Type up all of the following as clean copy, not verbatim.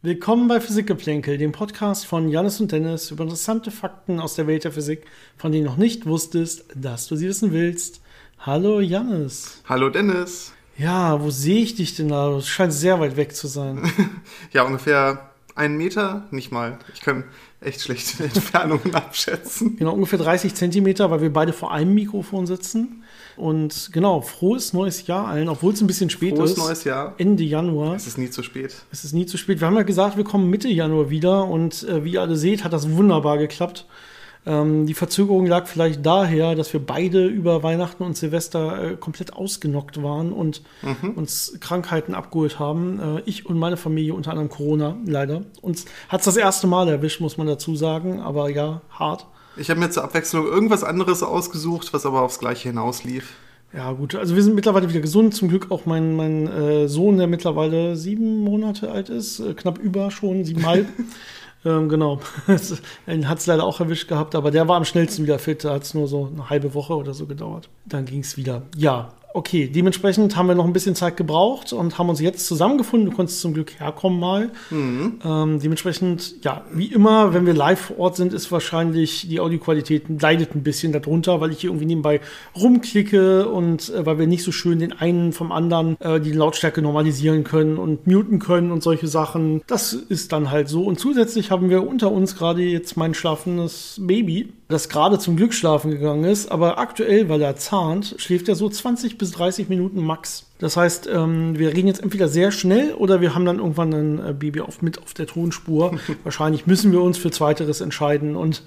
Willkommen bei Physikgeplänkel, dem Podcast von Janis und Dennis über interessante Fakten aus der Welt der Physik, von denen du noch nicht wusstest, dass du sie wissen willst. Hallo Janis. Hallo Dennis. Ja, wo sehe ich dich denn da? Du scheinst sehr weit weg zu sein. Ja, ungefähr 1 Meter, nicht mal. Ich kann echt schlechte Entfernungen abschätzen. Genau, ungefähr 30 Zentimeter, weil wir beide vor einem Mikrofon sitzen. Und genau, frohes neues Jahr allen, obwohl es ein bisschen spät ist. Frohes neues Jahr. Ende Januar. Es ist nie zu spät. Es ist nie zu spät. Wir haben ja gesagt, wir kommen Mitte Januar wieder und wie ihr alle seht, hat das wunderbar geklappt. Die Verzögerung lag vielleicht daher, dass wir beide über Weihnachten und Silvester komplett ausgenockt waren und uns Krankheiten abgeholt haben. Ich und meine Familie, unter anderem Corona, leider. Uns hat es das erste Mal erwischt, muss man dazu sagen, aber ja, hart. Ich habe mir zur Abwechslung irgendwas anderes ausgesucht, was aber aufs Gleiche hinauslief. Ja gut, also wir sind mittlerweile wieder gesund. Zum Glück auch mein Sohn, der mittlerweile 7 Monate alt ist, knapp über schon, 7,5. Genau, hat es leider auch erwischt gehabt, aber der war am schnellsten wieder fit. Da hat es nur so eine halbe Woche oder so gedauert. Dann ging es wieder. Ja, okay, dementsprechend haben wir noch ein bisschen Zeit gebraucht und haben uns jetzt zusammengefunden. Du konntest zum Glück herkommen mal. Dementsprechend, ja, wie immer, wenn wir live vor Ort sind, ist wahrscheinlich die Audioqualität leidet ein bisschen darunter, weil ich hier irgendwie nebenbei rumklicke und weil wir nicht so schön den einen vom anderen die Lautstärke normalisieren können und muten können und solche Sachen. Das ist dann halt so. Und zusätzlich haben wir unter uns gerade jetzt mein schlafendes Baby, das gerade zum Glück schlafen gegangen ist, aber aktuell, weil er zahnt, schläft er so 20 bis 30 Minuten max. Das heißt, wir reden jetzt entweder sehr schnell oder wir haben dann irgendwann ein Baby mit auf der Tonspur. Wahrscheinlich müssen wir uns für Zweiteres entscheiden und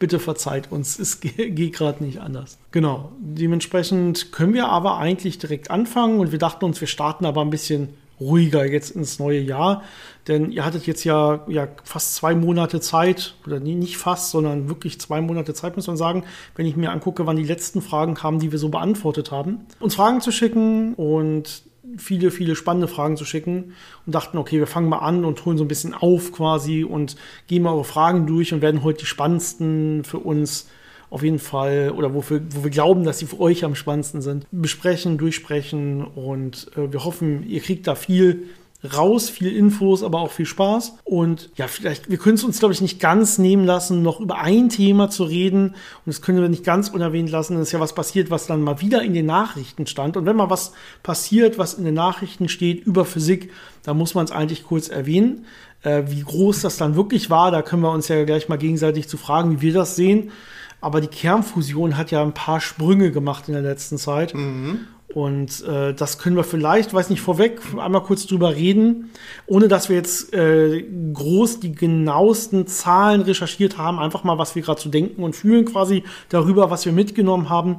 bitte verzeiht uns, es geht gerade nicht anders. Genau, dementsprechend können wir aber eigentlich direkt anfangen und wir dachten uns, wir starten aber ein bisschen ruhiger jetzt ins neue Jahr, denn ihr hattet jetzt ja fast 2 Monate Zeit, oder nee, nicht fast, sondern wirklich 2 Monate Zeit, muss man sagen, wenn ich mir angucke, wann die letzten Fragen kamen, die wir so beantwortet haben, uns Fragen zu schicken und viele, viele spannende Fragen zu schicken und dachten, okay, wir fangen mal an und holen so ein bisschen auf quasi und gehen mal eure Fragen durch und werden heute die spannendsten für uns auf jeden Fall, oder wo wir glauben, dass sie für euch am spannendsten sind, besprechen, durchsprechen und wir hoffen, ihr kriegt da viel raus, viel Infos, aber auch viel Spaß. Und ja, vielleicht, wir können es uns, glaube ich, nicht ganz nehmen lassen, noch über ein Thema zu reden. Und das können wir nicht ganz unerwähnt lassen. Das ist ja was passiert, was dann mal wieder in den Nachrichten stand. Und wenn mal was passiert, was in den Nachrichten steht über Physik, dann muss man es eigentlich kurz erwähnen. Wie groß das dann wirklich war, da können wir uns ja gleich mal gegenseitig zu fragen, wie wir das sehen. Aber die Kernfusion hat ja ein paar Sprünge gemacht in der letzten Zeit. Und das können wir vielleicht, weiß nicht, vorweg einmal kurz drüber reden, ohne dass wir jetzt groß die genauesten Zahlen recherchiert haben, einfach mal, was wir gerade so denken und fühlen quasi darüber, was wir mitgenommen haben.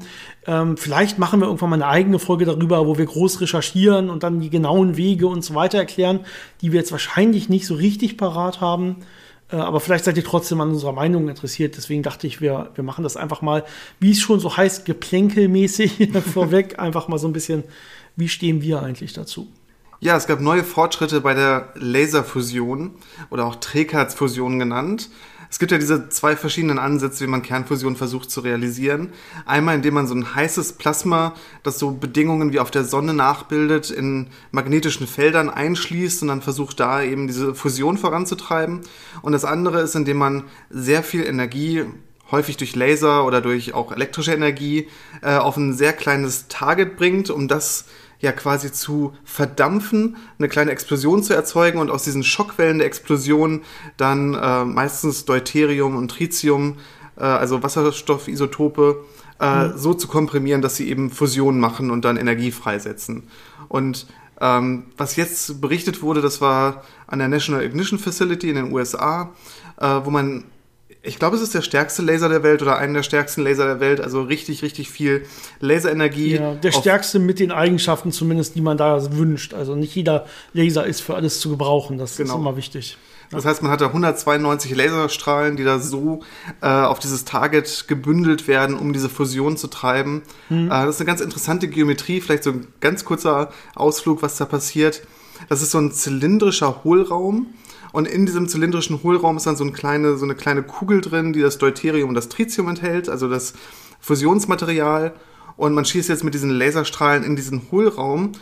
Vielleicht machen wir irgendwann mal eine eigene Folge darüber, wo wir groß recherchieren und dann die genauen Wege und so weiter erklären, die wir jetzt wahrscheinlich nicht so richtig parat haben. Aber vielleicht seid ihr trotzdem an unserer Meinung interessiert. Deswegen dachte ich, wir machen das einfach mal, wie es schon so heißt, geplänkelmäßig vorweg. Einfach mal so ein bisschen, wie stehen wir eigentlich dazu? Ja, es gab neue Fortschritte bei der Laserfusion oder auch Trägheitsfusion genannt. Es gibt ja diese 2 verschiedenen Ansätze, wie man Kernfusion versucht zu realisieren. Einmal, indem man so ein heißes Plasma, das so Bedingungen wie auf der Sonne nachbildet, in magnetischen Feldern einschließt und dann versucht, da eben diese Fusion voranzutreiben. Und das andere ist, indem man sehr viel Energie, häufig durch Laser oder durch auch elektrische Energie, auf ein sehr kleines Target bringt, um das ja quasi zu verdampfen, eine kleine Explosion zu erzeugen und aus diesen Schockwellen der Explosion dann meistens Deuterium und Tritium, also Wasserstoffisotope, so zu komprimieren, dass sie eben Fusion machen und dann Energie freisetzen. Und was jetzt berichtet wurde, das war an der National Ignition Facility in den USA, wo man, ich glaube, es ist der stärkste Laser der Welt oder einen der stärksten Laser der Welt. Also richtig, richtig viel Laserenergie. Ja, der stärkste mit den Eigenschaften zumindest, die man da wünscht. Also nicht jeder Laser ist für alles zu gebrauchen. Das ist immer wichtig. Ja. Das heißt, man hat da 192 Laserstrahlen, die da so auf dieses Target gebündelt werden, um diese Fusion zu treiben. Das ist eine ganz interessante Geometrie. Vielleicht so ein ganz kurzer Ausflug, was da passiert. Das ist so ein zylindrischer Hohlraum. Und in diesem zylindrischen Hohlraum ist dann so eine kleine Kugel drin, die das Deuterium und das Tritium enthält, also das Fusionsmaterial. Und man schießt jetzt mit diesen Laserstrahlen in diesen Hohlraum.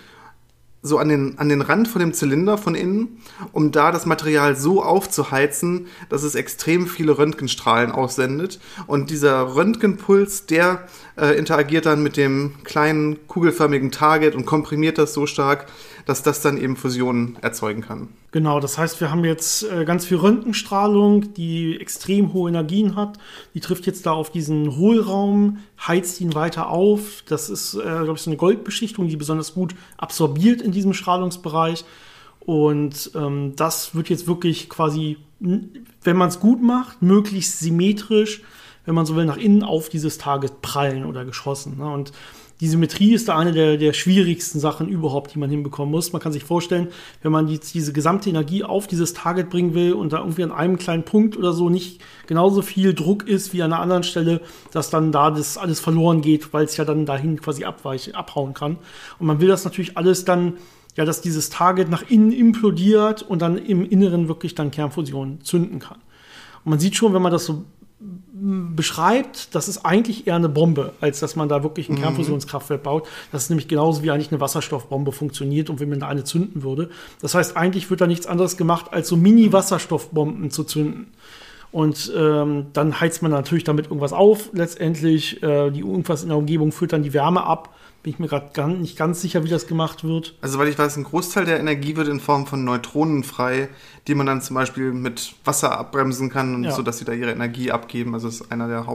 so an den Rand von dem Zylinder von innen, um da das Material so aufzuheizen, dass es extrem viele Röntgenstrahlen aussendet. Und dieser Röntgenpuls, der interagiert dann mit dem kleinen kugelförmigen Target und komprimiert das so stark, dass das dann eben Fusionen erzeugen kann. Genau, das heißt, wir haben jetzt ganz viel Röntgenstrahlung, die extrem hohe Energien hat. Die trifft jetzt da auf diesen Hohlraum, heizt ihn weiter auf. Das ist, glaube ich, so eine Goldbeschichtung, die besonders gut absorbiert in diesem Strahlungsbereich. Und das wird jetzt wirklich quasi, wenn man es gut macht, möglichst symmetrisch, wenn man so will, nach innen auf dieses Target prallen oder geschossen, ne? Und die Symmetrie ist da eine der schwierigsten Sachen überhaupt, die man hinbekommen muss. Man kann sich vorstellen, wenn man jetzt diese gesamte Energie auf dieses Target bringen will und da irgendwie an einem kleinen Punkt oder so nicht genauso viel Druck ist wie an einer anderen Stelle, dass dann da das alles verloren geht, weil es ja dann dahin quasi abhauen kann. Und man will das natürlich alles dann, ja, dass dieses Target nach innen implodiert und dann im Inneren wirklich dann Kernfusion zünden kann. Und man sieht schon, wenn man das so beschreibt, das ist eigentlich eher eine Bombe, als dass man da wirklich ein Kernfusionskraftwerk baut. Das ist nämlich genauso wie eigentlich eine Wasserstoffbombe funktioniert und wenn man da eine zünden würde. Das heißt, eigentlich wird da nichts anderes gemacht, als so Mini-Wasserstoffbomben zu zünden. Und dann heizt man natürlich damit irgendwas auf. Letztendlich, irgendwas in der Umgebung führt dann die Wärme ab. Bin ich mir gerade nicht ganz sicher, wie das gemacht wird. Also, weil ich weiß, ein Großteil der Energie wird in Form von Neutronen frei, die man dann zum Beispiel mit Wasser abbremsen kann, und sodass sie da ihre Energie abgeben. Also, das ist einer der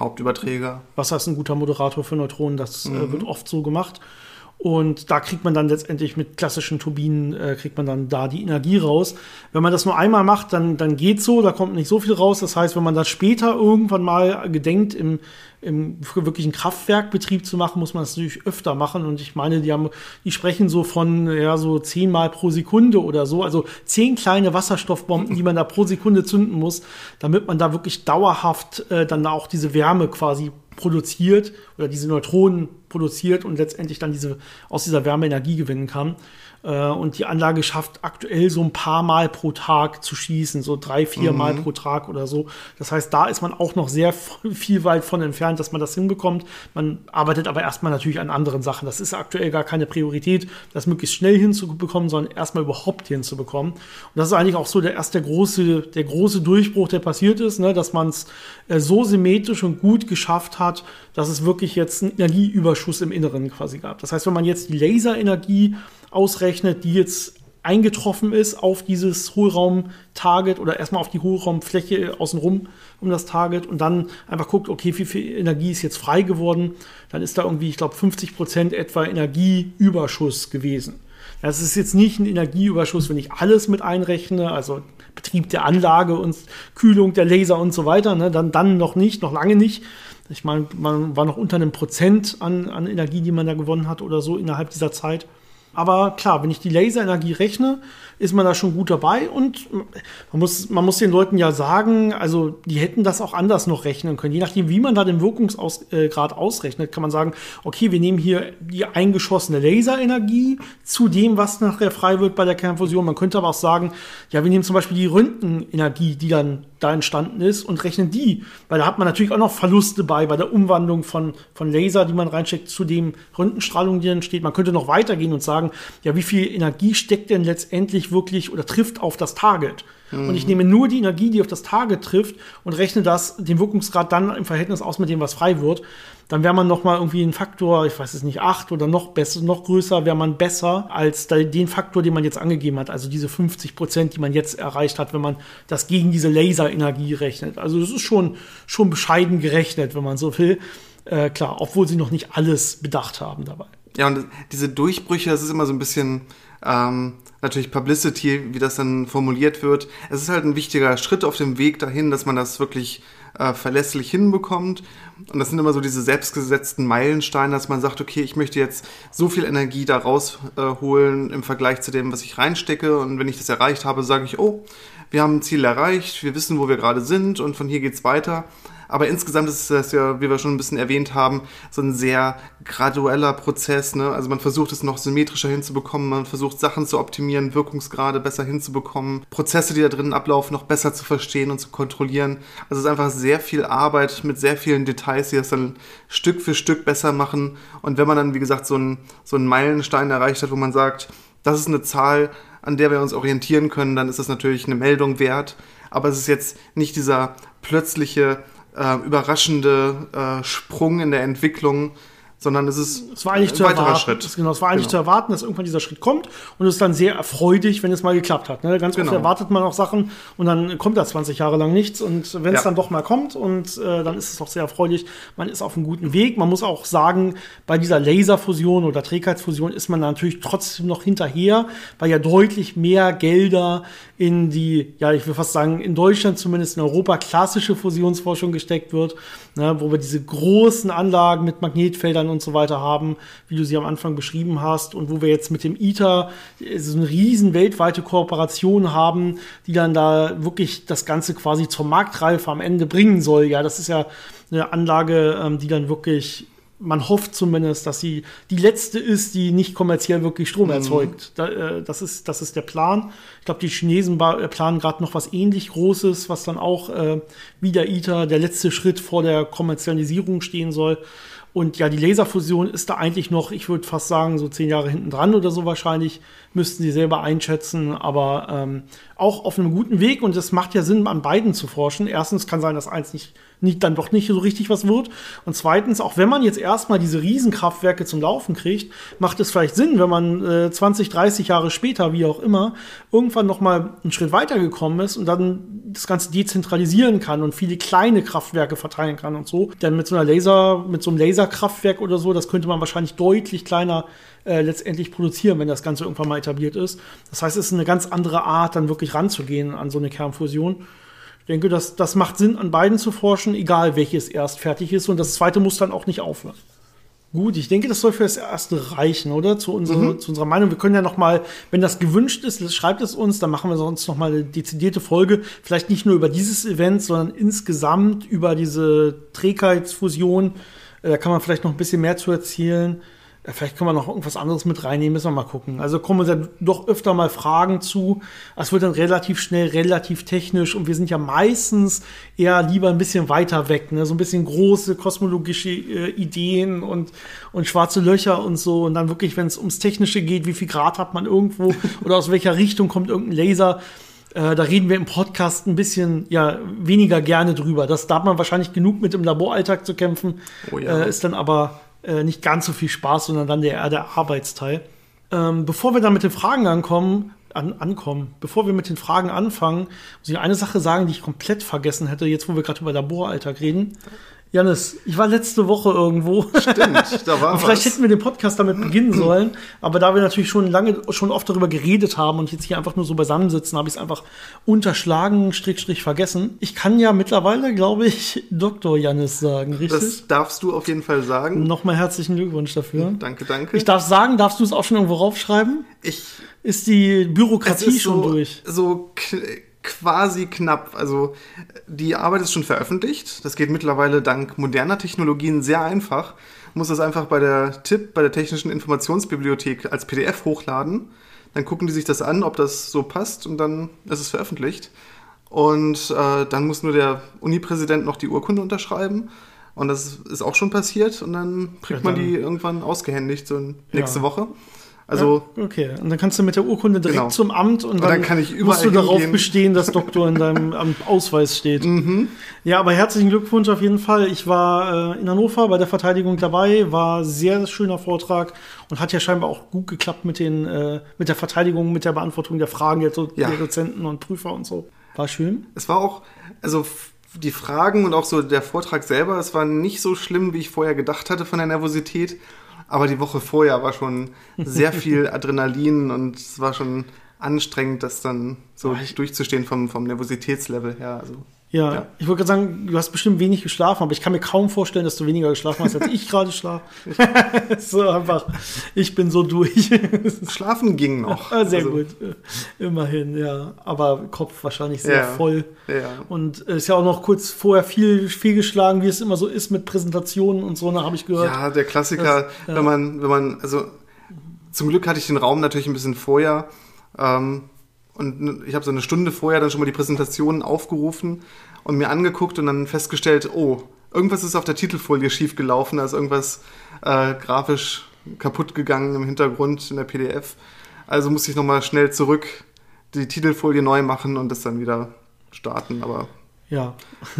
Hauptüberträger. Wasser ist ein guter Moderator für Neutronen. Das wird oft so gemacht. Und da kriegt man dann letztendlich mit klassischen Turbinen, kriegt man dann da die Energie raus. Wenn man das nur einmal macht, dann geht's so, da kommt nicht so viel raus. Das heißt, wenn man das später irgendwann mal gedenkt, im wirklichen Kraftwerkbetrieb zu machen, muss man das natürlich öfter machen. Und ich meine, die sprechen so von, ja, so 10 Mal pro Sekunde oder so. Also 10 kleine Wasserstoffbomben, die man da pro Sekunde zünden muss, damit man da wirklich dauerhaft dann auch diese Wärme quasi produziert oder diese Neutronen produziert und letztendlich dann aus dieser Wärme Energie gewinnen kann. Und die Anlage schafft aktuell so ein paar Mal pro Tag zu schießen, so 3-4 Mal pro Tag oder so. Das heißt, da ist man auch noch sehr viel weit von entfernt, dass man das hinbekommt. Man arbeitet aber erstmal natürlich an anderen Sachen. Das ist aktuell gar keine Priorität, das möglichst schnell hinzubekommen, sondern erstmal überhaupt hinzubekommen. Und das ist eigentlich auch so der große Durchbruch, der passiert ist, ne? Dass man es so symmetrisch und gut geschafft hat, dass es wirklich jetzt einen Energieüberschuss im Inneren quasi gab. Das heißt, wenn man jetzt die Laserenergie ausrechnet, die jetzt eingetroffen ist auf dieses Hohlraum-Target oder erstmal auf die Hohlraumfläche außenrum um das Target und dann einfach guckt, okay, wie viel Energie ist jetzt frei geworden, dann ist da irgendwie, ich glaube, 50% etwa Energieüberschuss gewesen. Das ist jetzt nicht ein Energieüberschuss, wenn ich alles mit einrechne, also Betrieb der Anlage und Kühlung der Laser und so weiter, ne, dann noch nicht, noch lange nicht. Ich meine, man war noch unter 1% an Energie, die man da gewonnen hat oder so innerhalb dieser Zeit. Aber klar, wenn ich die Laserenergie rechne, ist man da schon gut dabei. Und man muss den Leuten ja sagen, also die hätten das auch anders noch rechnen können. Je nachdem, wie man da den Wirkungsgrad ausrechnet, kann man sagen, okay, wir nehmen hier die eingeschossene Laserenergie zu dem, was nachher frei wird bei der Kernfusion. Man könnte aber auch sagen, ja, wir nehmen zum Beispiel die Röntgenenergie, die dann da entstanden ist, und rechnen die. Weil da hat man natürlich auch noch Verluste bei der Umwandlung von Laser, die man reinsteckt, zu dem Röntgenstrahlung, die entsteht. Man könnte noch weitergehen und sagen, ja, wie viel Energie steckt denn letztendlich wirklich oder trifft auf das Target? Und ich nehme nur die Energie, die auf das Target trifft, und rechne den Wirkungsgrad dann im Verhältnis aus mit dem, was frei wird. Dann wäre man nochmal irgendwie einen Faktor, ich weiß es nicht, 8 oder noch größer, wäre man besser als den Faktor, den man jetzt angegeben hat. Also diese 50%, die man jetzt erreicht hat, wenn man das gegen diese Laserenergie rechnet. Also das ist schon bescheiden gerechnet, wenn man so will. Klar, obwohl sie noch nicht alles bedacht haben dabei. Ja, und diese Durchbrüche, das ist immer so ein bisschen natürlich Publicity, wie das dann formuliert wird. Es ist halt ein wichtiger Schritt auf dem Weg dahin, dass man das wirklich verlässlich hinbekommt. Und das sind immer so diese selbstgesetzten Meilensteine, dass man sagt, okay, ich möchte jetzt so viel Energie da rausholen im Vergleich zu dem, was ich reinstecke. Und wenn ich das erreicht habe, sage ich, oh, wir haben ein Ziel erreicht, wir wissen, wo wir gerade sind und von hier geht's weiter. Aber insgesamt ist das ja, wie wir schon ein bisschen erwähnt haben, so ein sehr gradueller Prozess, ne? Also man versucht es noch symmetrischer hinzubekommen, man versucht Sachen zu optimieren, Wirkungsgrade besser hinzubekommen, Prozesse, die da drinnen ablaufen, noch besser zu verstehen und zu kontrollieren. Also es ist einfach sehr viel Arbeit mit sehr vielen Details, die das dann Stück für Stück besser machen. Und wenn man dann, wie gesagt, so einen Meilenstein erreicht hat, wo man sagt, das ist eine Zahl, an der wir uns orientieren können, dann ist das natürlich eine Meldung wert. Aber es ist jetzt nicht dieser plötzliche, überraschende Sprung in der Entwicklung, sondern es war eigentlich ein weiterer Schritt. Es war eigentlich zu erwarten, dass irgendwann dieser Schritt kommt, und es ist dann sehr erfreudig, wenn es mal geklappt hat. Ne? Ganz oft erwartet man auch Sachen und dann kommt da 20 Jahre lang nichts, und wenn es dann doch mal kommt, und dann ist es auch sehr erfreudig, man ist auf einem guten Weg. Man muss auch sagen, bei dieser Laserfusion oder Trägheitsfusion ist man natürlich trotzdem noch hinterher, weil ja deutlich mehr Gelder in die, ja, ich will fast sagen, in Deutschland, zumindest in Europa, klassische Fusionsforschung gesteckt wird, ne, wo wir diese großen Anlagen mit Magnetfeldern und so weiter haben, wie du sie am Anfang beschrieben hast, und wo wir jetzt mit dem ITER so eine riesen weltweite Kooperation haben, die dann da wirklich das Ganze quasi zur Marktreife am Ende bringen soll. Ja, das ist ja eine Anlage, die dann wirklich, man hofft zumindest, dass sie die letzte ist, die nicht kommerziell wirklich Strom erzeugt. Das ist der Plan. Ich glaube, die Chinesen planen gerade noch was ähnlich Großes, was dann auch wie der ITER der letzte Schritt vor der Kommerzialisierung stehen soll. Und ja, die Laserfusion ist da eigentlich noch, ich würde fast sagen, so 10 Jahre hinten dran oder so wahrscheinlich, müssten sie selber einschätzen, aber auch auf einem guten Weg, und es macht ja Sinn, an beiden zu forschen. Erstens kann sein, dass eins dann doch nicht so richtig was wird, und zweitens, auch wenn man jetzt erstmal diese Riesenkraftwerke zum Laufen kriegt, macht es vielleicht Sinn, wenn man 20, 30 Jahre später, wie auch immer, irgendwann nochmal einen Schritt weiter gekommen ist und dann das Ganze dezentralisieren kann und viele kleine Kraftwerke verteilen kann und so. Denn mit so einem Laserkraftwerk oder so, das könnte man wahrscheinlich deutlich kleiner letztendlich produzieren, wenn das Ganze irgendwann mal etabliert ist. Das heißt, es ist eine ganz andere Art, dann wirklich ranzugehen an so eine Kernfusion. Ich denke, das macht Sinn, an beiden zu forschen, egal welches erst fertig ist. Und das zweite muss dann auch nicht aufhören. Gut, ich denke, das soll für das Erste reichen, oder? Zu unserer Meinung. Wir können ja noch mal, wenn das gewünscht ist, schreibt es uns, dann machen wir sonst noch mal eine dezidierte Folge. Vielleicht nicht nur über dieses Event, sondern insgesamt über diese Trägheitsfusion. Da kann man vielleicht noch ein bisschen mehr zu erzählen. Vielleicht können wir noch irgendwas anderes mit reinnehmen, müssen wir mal gucken. Also kommen dann doch öfter mal Fragen zu. Es wird dann relativ schnell, relativ technisch, und wir sind ja meistens eher lieber ein bisschen weiter weg, ne? So ein bisschen große kosmologische Ideen und schwarze Löcher und so. Und dann wirklich, wenn es ums Technische geht, wie viel Grad hat man irgendwo oder aus welcher Richtung kommt irgendein Laser, da reden wir im Podcast ein bisschen weniger gerne drüber. Da hat man wahrscheinlich genug mit im Laboralltag zu kämpfen, ist dann aber nicht ganz so viel Spaß, sondern dann der Arbeitsteil. Bevor wir dann mit den Fragen Bevor wir mit den Fragen anfangen, muss ich eine Sache sagen, die ich komplett vergessen hätte, jetzt wo wir gerade über Laboralltag reden. Janis, ich war letzte Woche irgendwo. Stimmt, da war vielleicht hätten wir den Podcast damit beginnen sollen, aber da wir natürlich schon oft darüber geredet haben und jetzt hier einfach nur so beisammensitzen, habe ich es einfach unterschlagen, / vergessen. Ich kann ja mittlerweile, glaube ich, Dr. Janis sagen, richtig? Das darfst du auf jeden Fall sagen. Nochmal herzlichen Glückwunsch dafür. Danke. Ich darf sagen, darfst du es auch schon irgendwo raufschreiben? Ist die Bürokratie schon durch? So quasi knapp. Also die Arbeit ist schon veröffentlicht. Das geht mittlerweile dank moderner Technologien sehr einfach. Muss das einfach bei der Technischen Informationsbibliothek als PDF hochladen. Dann gucken die sich das an, ob das so passt, und dann ist es veröffentlicht. Und dann muss nur der Unipräsident noch die Urkunde unterschreiben. Und das ist auch schon passiert. Und dann kriegt man die irgendwann ausgehändigt, so nächste Woche. Also ja, okay, und dann kannst du mit der Urkunde direkt zum Amt, und dann kann ich überall musst du darauf bestehen, dass Doktor in deinem Ausweis steht. Mhm. Ja, aber herzlichen Glückwunsch auf jeden Fall. Ich war in Hannover bei der Verteidigung dabei, war sehr schöner Vortrag und hat ja scheinbar auch gut geklappt mit der Verteidigung, mit der Beantwortung der Fragen der Dozenten und Prüfer und so. War schön. Es war auch, also die Fragen und auch so der Vortrag selber, es war nicht so schlimm, wie ich vorher gedacht hatte von der Nervosität. Aber die Woche vorher war schon sehr viel Adrenalin und es war schon anstrengend, das dann so durchzustehen vom Nervositätslevel her. Also. Ja, ich wollte gerade sagen, du hast bestimmt wenig geschlafen, aber ich kann mir kaum vorstellen, dass du weniger geschlafen hast, als ich gerade schlafe. So einfach, ich bin so durch. Schlafen ging noch. Sehr also. Gut, immerhin, ja. Aber Kopf wahrscheinlich sehr voll. Ja. Und ist ja auch noch kurz vorher viel fehlgeschlagen, wie es immer so ist mit Präsentationen und so, habe ich gehört. Ja, der Klassiker, wenn man, also zum Glück hatte ich den Raum natürlich ein bisschen vorher, und ich habe so eine Stunde vorher dann schon mal die Präsentationen aufgerufen und mir angeguckt und dann festgestellt, oh, irgendwas ist auf der Titelfolie schief gelaufen, also irgendwas grafisch kaputt gegangen im Hintergrund in der PDF. Also musste ich nochmal schnell zurück, die Titelfolie neu machen und das dann wieder starten, aber ja,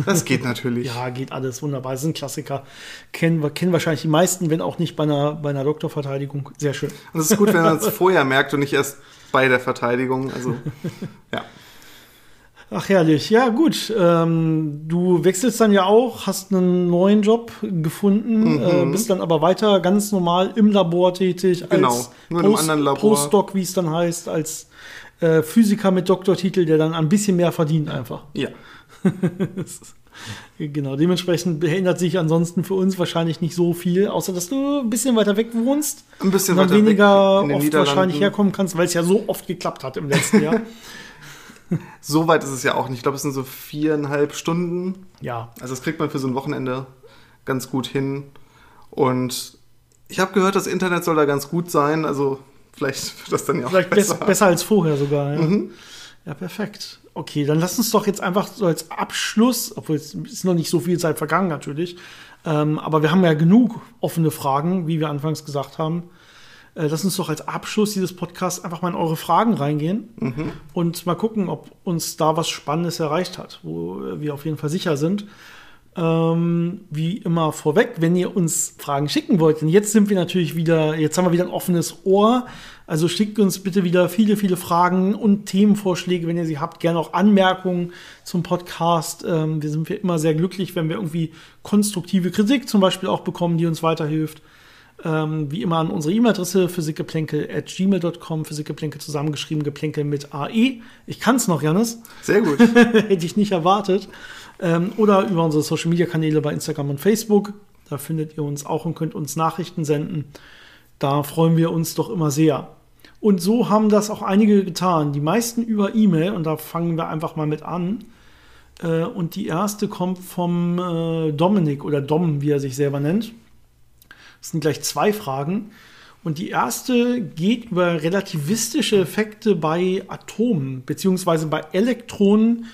das geht natürlich. Ja, geht alles wunderbar. Das ist ein Klassiker. Kennen wahrscheinlich die meisten, wenn auch nicht bei einer Doktorverteidigung. Sehr schön. Und es ist gut, wenn man es vorher merkt und nicht erst bei der Verteidigung, also ja. Ach, herrlich. Ja, gut. Du wechselst dann ja auch, hast einen neuen Job gefunden, bist dann aber weiter ganz normal im Labor tätig. Genau, nur in einem anderen Labor. Postdoc, wie es dann heißt, als Physiker mit Doktortitel, der dann ein bisschen mehr verdient einfach. Ja. Genau, dementsprechend ändert sich ansonsten für uns wahrscheinlich nicht so viel, außer dass du ein bisschen weiter weg wohnst und dann weniger oft wahrscheinlich herkommen kannst, weil es ja so oft geklappt hat im letzten Jahr. So weit ist es ja auch nicht. Ich glaube, es sind so 4,5 Stunden. Ja. Also das kriegt man für so ein Wochenende ganz gut hin. Und ich habe gehört, das Internet soll da ganz gut sein. Also vielleicht wird das dann ja auch besser. Besser als vorher sogar, ja. Mhm. Ja, perfekt. Okay, dann lass uns doch jetzt einfach so als Abschluss, obwohl es ist noch nicht so viel Zeit vergangen natürlich, aber wir haben ja genug offene Fragen, wie wir anfangs gesagt haben. Lass uns doch als Abschluss dieses Podcasts einfach mal in eure Fragen reingehen und mal gucken, ob uns da was Spannendes erreicht hat, wo wir auf jeden Fall sicher sind. Wie immer vorweg, wenn ihr uns Fragen schicken wollt, denn jetzt haben wir wieder ein offenes Ohr, also schickt uns bitte wieder viele, viele Fragen und Themenvorschläge, wenn ihr sie habt, gerne auch Anmerkungen zum Podcast. Wir sind immer sehr glücklich, wenn wir irgendwie konstruktive Kritik zum Beispiel auch bekommen, die uns weiterhilft. Wie immer an unsere E-Mail-Adresse physikgeplänkel@gmail.com, Physikgeplänkel zusammengeschrieben, Geplänkel mit AE. Ich kann es noch, Janis. Sehr gut. Hätte ich nicht erwartet. Oder über unsere Social-Media-Kanäle bei Instagram und Facebook. Da findet ihr uns auch und könnt uns Nachrichten senden. Da freuen wir uns doch immer sehr. Und so haben das auch einige getan. Die meisten über E-Mail. Und da fangen wir einfach mal mit an. Und die erste kommt vom Dominik oder Dom, wie er sich selber nennt. Das sind gleich 2 Fragen. Und die erste geht über relativistische Effekte bei Atomen, beziehungsweise bei Elektronen,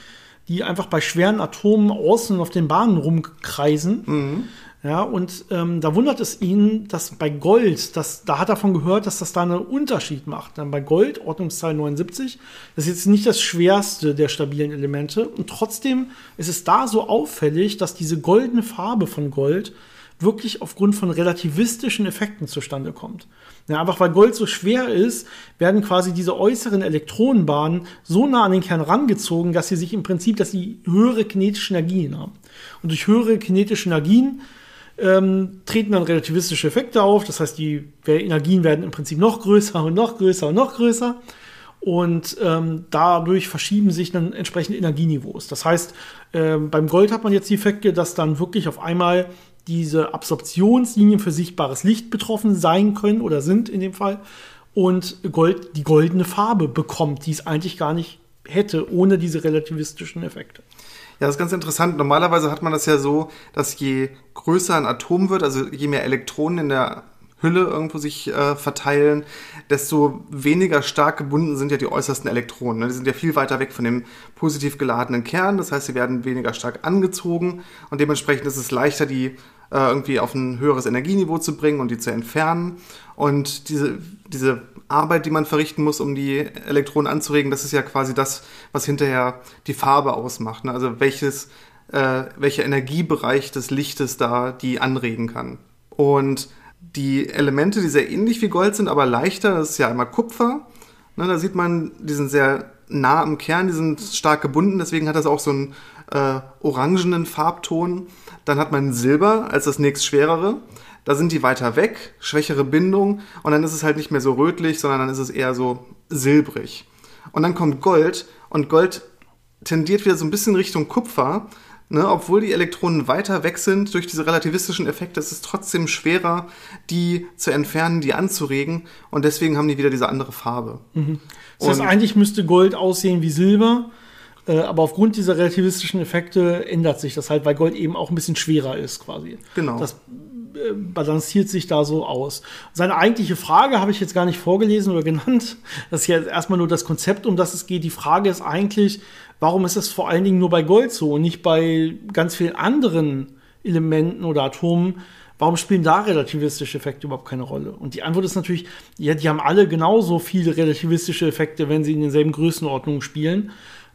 die einfach bei schweren Atomen außen und auf den Bahnen rumkreisen. Mhm. Ja, und da wundert es ihn, dass bei Gold, da hat er davon gehört, dass das da einen Unterschied macht. Dann bei Gold, Ordnungszahl 79, das ist jetzt nicht das schwerste der stabilen Elemente. Und trotzdem ist es da so auffällig, dass diese goldene Farbe von Gold wirklich aufgrund von relativistischen Effekten zustande kommt. Ja, einfach weil Gold so schwer ist, werden quasi diese äußeren Elektronenbahnen so nah an den Kern rangezogen, dass sie höhere kinetische Energien haben. Und durch höhere kinetische Energien treten dann relativistische Effekte auf. Das heißt, die Energien werden im Prinzip noch größer und noch größer und noch größer. Und dadurch verschieben sich dann entsprechend Energieniveaus. Das heißt, beim Gold hat man jetzt die Effekte, dass dann wirklich auf einmal diese Absorptionslinien für sichtbares Licht betroffen sein können oder sind in dem Fall und Gold die goldene Farbe bekommt, die es eigentlich gar nicht hätte ohne diese relativistischen Effekte. Ja, das ist ganz interessant. Normalerweise hat man das ja so, dass je größer ein Atom wird, also je mehr Elektronen in der Hülle irgendwo sich verteilen, desto weniger stark gebunden sind ja die äußersten Elektronen. Die sind ja viel weiter weg von dem positiv geladenen Kern, das heißt, sie werden weniger stark angezogen und dementsprechend ist es leichter, die irgendwie auf ein höheres Energieniveau zu bringen und die zu entfernen. Und diese Arbeit, die man verrichten muss, um die Elektronen anzuregen, das ist ja quasi das, was hinterher die Farbe ausmacht, ne? Also welcher Energiebereich des Lichtes da die anregen kann. Und die Elemente, die sehr ähnlich wie Gold sind, aber leichter, das ist ja einmal Kupfer. Ne, da sieht man, die sind sehr nah am Kern, die sind stark gebunden, deswegen hat das auch so einen orangenen Farbton. Dann hat man Silber als das nächstschwerere. Da sind die weiter weg, schwächere Bindung und dann ist es halt nicht mehr so rötlich, sondern dann ist es eher so silbrig. Und dann kommt Gold und Gold tendiert wieder so ein bisschen Richtung Kupfer. Ne, obwohl die Elektronen weiter weg sind, durch diese relativistischen Effekte ist es trotzdem schwerer, die zu entfernen, die anzuregen. Und deswegen haben die wieder diese andere Farbe. Mhm. Das heißt, eigentlich müsste Gold aussehen wie Silber, aber aufgrund dieser relativistischen Effekte ändert sich das halt, weil Gold eben auch ein bisschen schwerer ist quasi. Genau. Das balanciert sich da so aus. Seine eigentliche Frage habe ich jetzt gar nicht vorgelesen oder genannt. Das ist ja erstmal nur das Konzept, um das es geht. Die Frage ist eigentlich, warum ist es vor allen Dingen nur bei Gold so und nicht bei ganz vielen anderen Elementen oder Atomen? Warum spielen da relativistische Effekte überhaupt keine Rolle? Und die Antwort ist natürlich, ja, die haben alle genauso viele relativistische Effekte, wenn sie in denselben Größenordnungen spielen.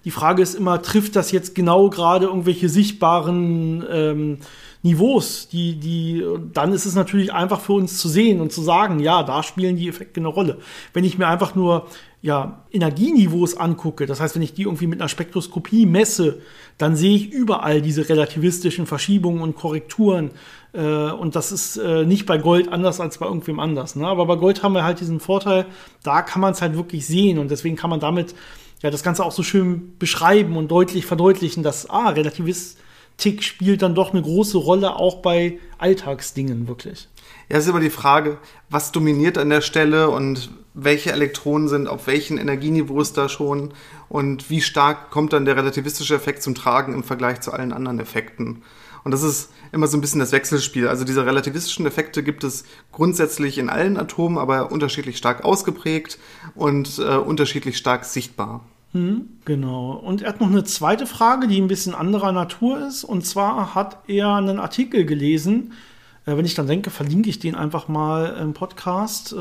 Die Frage ist immer, trifft das jetzt genau gerade irgendwelche sichtbaren Niveaus? Dann ist es natürlich einfach für uns zu sehen und zu sagen, ja, da spielen die Effekte eine Rolle. Wenn ich mir einfach nur Energieniveaus angucke, das heißt, wenn ich die irgendwie mit einer Spektroskopie messe, dann sehe ich überall diese relativistischen Verschiebungen und Korrekturen. Und das ist nicht bei Gold anders als bei irgendwem anders. Ne? Aber bei Gold haben wir halt diesen Vorteil, da kann man es halt wirklich sehen. Und deswegen kann man damit das Ganze auch so schön beschreiben und deutlich verdeutlichen, dass Relativistik spielt dann doch eine große Rolle, auch bei Alltagsdingen wirklich. Ja, es ist aber die Frage, was dominiert an der Stelle und welche Elektronen sind auf welchen Energieniveaus da schon und wie stark kommt dann der relativistische Effekt zum Tragen im Vergleich zu allen anderen Effekten. Und das ist immer so ein bisschen das Wechselspiel. Also diese relativistischen Effekte gibt es grundsätzlich in allen Atomen, aber unterschiedlich stark ausgeprägt und unterschiedlich stark sichtbar. Genau. Und er hat noch eine zweite Frage, die ein bisschen anderer Natur ist. Und zwar hat er einen Artikel gelesen. Wenn ich dann denke, verlinke ich den einfach mal im Podcast.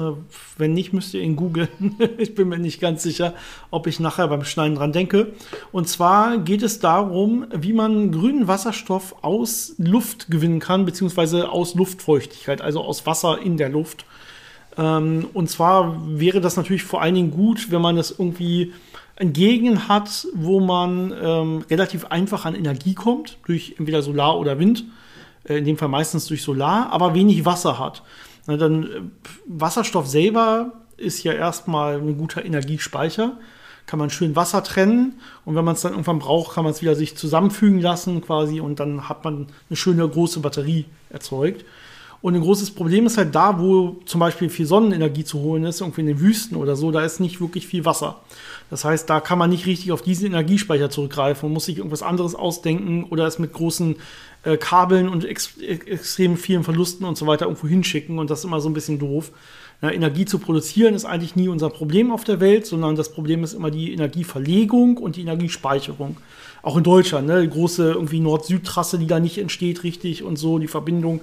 Wenn nicht, müsst ihr ihn googeln. Ich bin mir nicht ganz sicher, ob ich nachher beim Schneiden dran denke. Und zwar geht es darum, wie man grünen Wasserstoff aus Luft gewinnen kann, beziehungsweise aus Luftfeuchtigkeit, also aus Wasser in der Luft. Und zwar wäre das natürlich vor allen Dingen gut, wenn man das irgendwie ein Gegend hat, wo man relativ einfach an Energie kommt, durch entweder Solar oder Wind. In dem Fall meistens durch Solar, aber wenig Wasser hat. Na, dann Wasserstoff selber ist ja erstmal ein guter Energiespeicher. Kann man schön Wasser trennen und wenn man es dann irgendwann braucht, kann man es wieder sich zusammenfügen lassen quasi und dann hat man eine schöne große Batterie erzeugt. Und ein großes Problem ist halt da, wo zum Beispiel viel Sonnenenergie zu holen ist, irgendwie in den Wüsten oder so, da ist nicht wirklich viel Wasser. Das heißt, da kann man nicht richtig auf diesen Energiespeicher zurückgreifen und muss sich irgendwas anderes ausdenken oder es mit großen Kabeln und extrem vielen Verlusten und so weiter irgendwo hinschicken und das ist immer so ein bisschen doof. Ja, Energie zu produzieren ist eigentlich nie unser Problem auf der Welt, sondern das Problem ist immer die Energieverlegung und die Energiespeicherung. Auch in Deutschland, ne? Die große irgendwie Nord-Süd-Trasse, die da nicht entsteht richtig und so, die Verbindung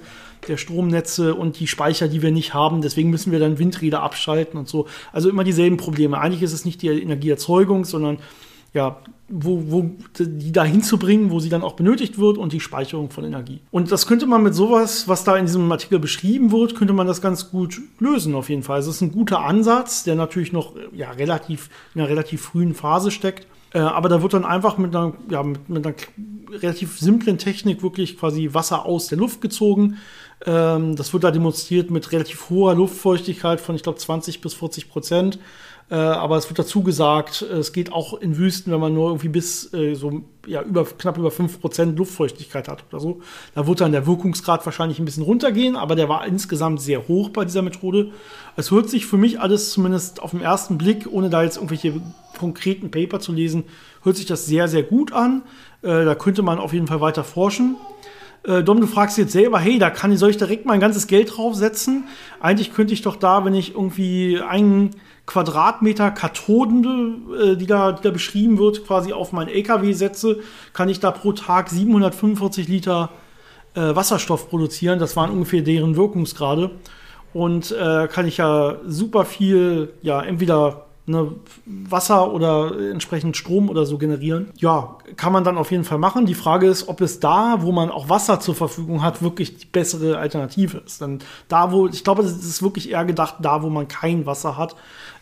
der Stromnetze und die Speicher, die wir nicht haben. Deswegen müssen wir dann Windräder abschalten und so. Also immer dieselben Probleme. Eigentlich ist es nicht die Energieerzeugung, sondern wo die da hinzubringen, wo sie dann auch benötigt wird und die Speicherung von Energie. Und das könnte man mit sowas, was da in diesem Artikel beschrieben wird, könnte man das ganz gut lösen auf jeden Fall. Es ist ein guter Ansatz, der natürlich noch in einer relativ frühen Phase steckt. Aber da wird dann einfach mit einer relativ simplen Technik wirklich quasi Wasser aus der Luft gezogen. Das wird da demonstriert mit relativ hoher Luftfeuchtigkeit von, ich glaube, 20-40%. Aber es wird dazu gesagt, es geht auch in Wüsten, wenn man nur irgendwie bis knapp über 5% Luftfeuchtigkeit hat oder so. Da wird dann der Wirkungsgrad wahrscheinlich ein bisschen runtergehen, aber der war insgesamt sehr hoch bei dieser Methode. Es hört sich für mich alles zumindest auf den ersten Blick, ohne da jetzt irgendwelche konkreten Paper zu lesen, hört sich das sehr, sehr gut an. Da könnte man auf jeden Fall weiter forschen. Dom, du fragst jetzt selber, hey, soll ich direkt mein ganzes Geld draufsetzen? Eigentlich könnte ich doch da, wenn ich irgendwie einen Quadratmeter Kathode, die da beschrieben wird, quasi auf meinen LKW setze, kann ich da pro Tag 745 Liter Wasserstoff produzieren. Das waren ungefähr deren Wirkungsgrade. Und kann ich ja super viel, entweder Wasser oder entsprechend Strom oder so generieren. Ja, kann man dann auf jeden Fall machen. Die Frage ist, ob es da, wo man auch Wasser zur Verfügung hat, wirklich die bessere Alternative ist. Denn ich glaube, es ist wirklich eher gedacht, da, wo man kein Wasser hat,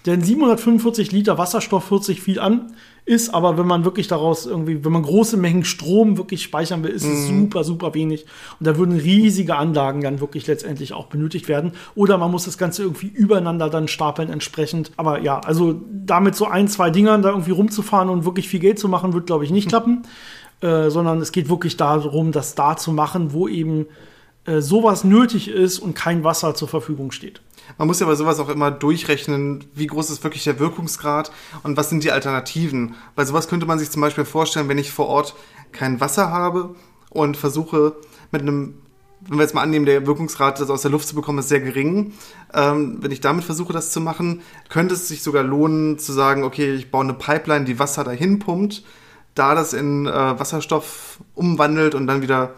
Denn 745 Liter Wasserstoff hört sich viel an, ist aber, wenn man wirklich daraus irgendwie, wenn man große Mengen Strom wirklich speichern will, ist es super, super wenig. Und da würden riesige Anlagen dann wirklich letztendlich auch benötigt werden. Oder man muss das Ganze irgendwie übereinander dann stapeln entsprechend. Aber ja, also damit so ein, zwei Dingern da irgendwie rumzufahren und wirklich viel Geld zu machen, wird, glaube ich, nicht klappen. Sondern es geht wirklich darum, das da zu machen, wo eben sowas nötig ist und kein Wasser zur Verfügung steht. Man muss ja bei sowas auch immer durchrechnen, wie groß ist wirklich der Wirkungsgrad und was sind die Alternativen. Bei sowas könnte man sich zum Beispiel vorstellen, wenn ich vor Ort kein Wasser habe und versuche mit einem, wenn wir jetzt mal annehmen, der Wirkungsgrad, das aus der Luft zu bekommen, ist sehr gering. Wenn ich damit versuche, das zu machen, könnte es sich sogar lohnen, zu sagen, okay, ich baue eine Pipeline, die Wasser dahin pumpt, da das in Wasserstoff umwandelt und dann wieder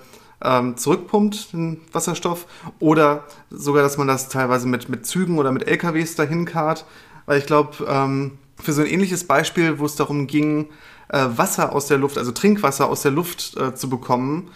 zurückpumpt, den Wasserstoff, oder sogar, dass man das teilweise mit Zügen oder mit LKWs dahin karrt, weil ich glaube, für so ein ähnliches Beispiel, wo es darum ging, Wasser aus der Luft, also Trinkwasser aus der Luft zu bekommen,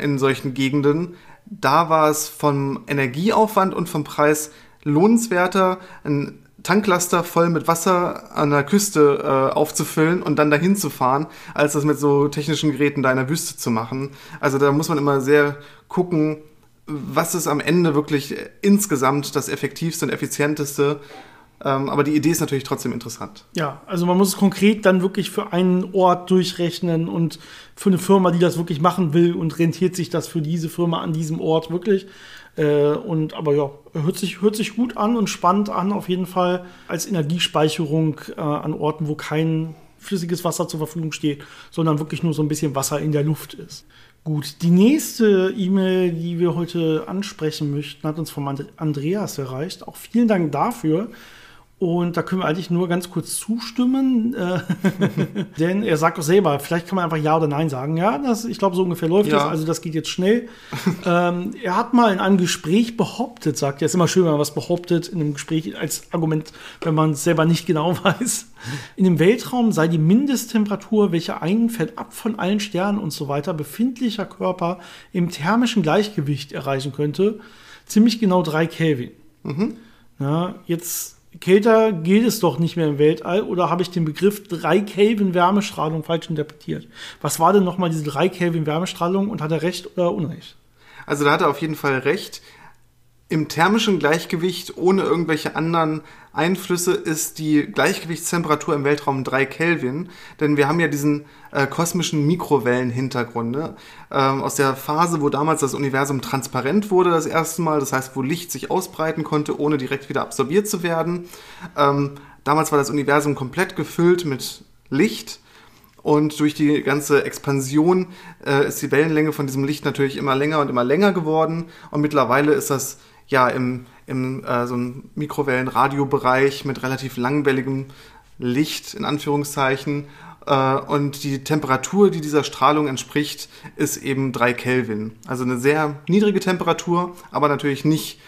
in solchen Gegenden, da war es vom Energieaufwand und vom Preis lohnenswerter, ein Tanklaster voll mit Wasser an der Küste aufzufüllen und dann dahin zu fahren, als das mit so technischen Geräten da in der Wüste zu machen. Also da muss man immer sehr gucken, was ist am Ende wirklich insgesamt das effektivste und effizienteste. Aber die Idee ist natürlich trotzdem interessant. Ja, also man muss es konkret dann wirklich für einen Ort durchrechnen und für eine Firma, die das wirklich machen will, und rentiert sich das für diese Firma an diesem Ort wirklich. Und aber ja, hört sich gut an und spannend an, auf jeden Fall als Energiespeicherung an Orten, wo kein flüssiges Wasser zur Verfügung steht, sondern wirklich nur so ein bisschen Wasser in der Luft ist. Gut, die nächste E-Mail, die wir heute ansprechen möchten, hat uns von Andreas erreicht. Auch vielen Dank dafür. Und da können wir eigentlich nur ganz kurz zustimmen, denn er sagt auch selber, vielleicht kann man einfach Ja oder Nein sagen. Ja, das, ich glaube, so ungefähr läuft das, also das geht jetzt schnell. Er hat mal in einem Gespräch behauptet, sagt er, ist immer schön, wenn man was behauptet in einem Gespräch als Argument, wenn man es selber nicht genau weiß. In dem Weltraum sei die Mindesttemperatur, welche einfällt ab von allen Sternen und so weiter, befindlicher Körper im thermischen Gleichgewicht erreichen könnte, ziemlich genau 3 Kelvin. Mhm. Ja, jetzt... Kälter geht es doch nicht mehr im Weltall, oder habe ich den Begriff 3 Kelvin Wärmestrahlung falsch interpretiert? Was war denn nochmal diese 3 Kelvin Wärmestrahlung, und hat er recht oder Unrecht? Also da hat er auf jeden Fall recht. Im thermischen Gleichgewicht ohne irgendwelche anderen Einflüsse ist die Gleichgewichtstemperatur im Weltraum 3 Kelvin, denn wir haben ja diesen kosmischen Mikrowellenhintergrund, ne? Aus der Phase, wo damals das Universum transparent wurde das erste Mal, das heißt, wo Licht sich ausbreiten konnte, ohne direkt wieder absorbiert zu werden. Damals war das Universum komplett gefüllt mit Licht. Und durch die ganze Expansion ist die Wellenlänge von diesem Licht natürlich immer länger geworden. Und mittlerweile ist das ja im so einem Mikrowellenradiobereich mit relativ langwelligem Licht, in Anführungszeichen. Und die Temperatur, die dieser Strahlung entspricht, ist eben 3 Kelvin. Also eine sehr niedrige Temperatur, aber natürlich nicht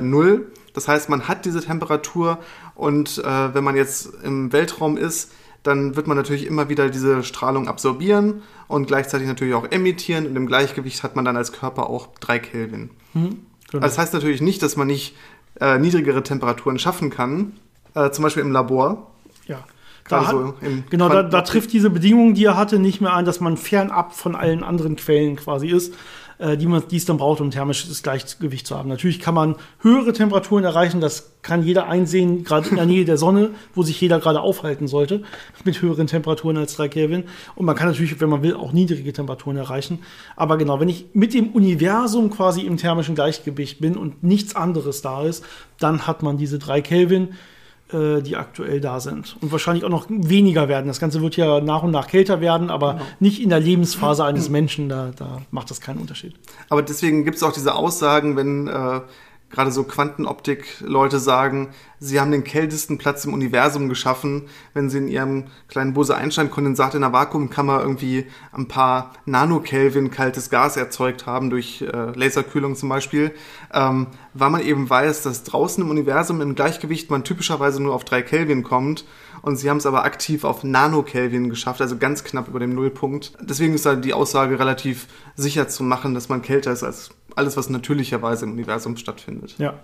null. Das heißt, man hat diese Temperatur, und wenn man jetzt im Weltraum ist, dann wird man natürlich immer wieder diese Strahlung absorbieren und gleichzeitig natürlich auch emittieren. Und im Gleichgewicht hat man dann als Körper auch 3 Kelvin. Genau. Also das heißt natürlich nicht, dass man nicht niedrigere Temperaturen schaffen kann, zum Beispiel im Labor. Ja. Da trifft diese Bedingung, die er hatte, nicht mehr ein, dass man fernab von allen anderen Quellen quasi ist, die es dann braucht, um thermisches Gleichgewicht zu haben. Natürlich kann man höhere Temperaturen erreichen, das kann jeder einsehen, gerade in der Nähe der Sonne, wo sich jeder gerade aufhalten sollte, mit höheren Temperaturen als 3 Kelvin. Und man kann natürlich, wenn man will, auch niedrige Temperaturen erreichen. Aber genau, wenn ich mit dem Universum quasi im thermischen Gleichgewicht bin und nichts anderes da ist, dann hat man diese 3 Kelvin, die aktuell da sind. Und wahrscheinlich auch noch weniger werden. Das Ganze wird ja nach und nach kälter werden, aber nicht in der Lebensphase eines Menschen, da macht das keinen Unterschied. Aber deswegen gibt es auch diese Aussagen, wenn gerade so Quantenoptik-Leute sagen, sie haben den kältesten Platz im Universum geschaffen, wenn sie in ihrem kleinen Bose-Einstein-Kondensat in der Vakuumkammer irgendwie ein paar Nanokelvin kaltes Gas erzeugt haben, durch Laserkühlung zum Beispiel, weil man eben weiß, dass draußen im Universum im Gleichgewicht man typischerweise nur auf 3 Kelvin kommt, und sie haben es aber aktiv auf Nanokelvin geschafft, also ganz knapp über dem Nullpunkt. Deswegen ist da die Aussage relativ sicher zu machen, dass man kälter ist als alles, was natürlicherweise im Universum stattfindet. Ja,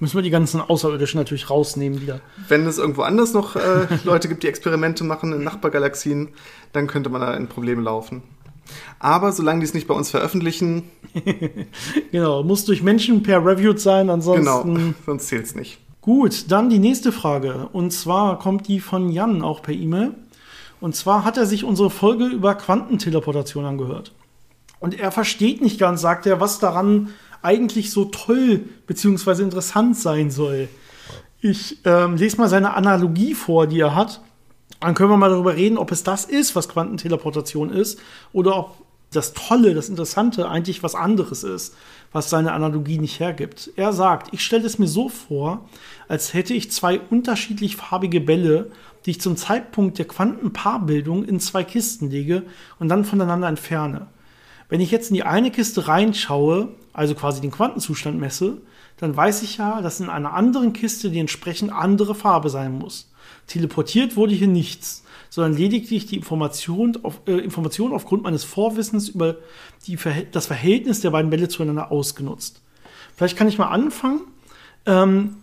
Müssen wir die ganzen Außerirdischen natürlich rausnehmen wieder. Wenn es irgendwo anders noch Leute gibt, die Experimente machen in Nachbargalaxien, dann könnte man da in Probleme laufen. Aber solange die es nicht bei uns veröffentlichen... Genau, muss durch Menschen per Reviewed sein, ansonsten... Genau, sonst zählt es nicht. Gut, dann die nächste Frage. Und zwar kommt die von Jan auch per E-Mail. Und zwar hat er sich unsere Folge über Quantenteleportation angehört. Und er versteht nicht ganz, sagt er, was daran eigentlich so toll bzw. interessant sein soll. Ich lese mal seine Analogie vor, die er hat. Dann können wir mal darüber reden, ob es das ist, was Quantenteleportation ist, oder ob das Tolle, das Interessante eigentlich was anderes ist, was seine Analogie nicht hergibt. Er sagt, ich stelle es mir so vor, als hätte ich zwei unterschiedlich farbige Bälle, die ich zum Zeitpunkt der Quantenpaarbildung in zwei Kisten lege und dann voneinander entferne. Wenn ich jetzt in die eine Kiste reinschaue, also quasi den Quantenzustand messe, dann weiß ich ja, dass in einer anderen Kiste die entsprechend andere Farbe sein muss. Teleportiert wurde hier nichts, sondern lediglich die Information aufgrund meines Vorwissens über das Verhältnis der beiden Bälle zueinander ausgenutzt. Vielleicht kann ich mal anfangen.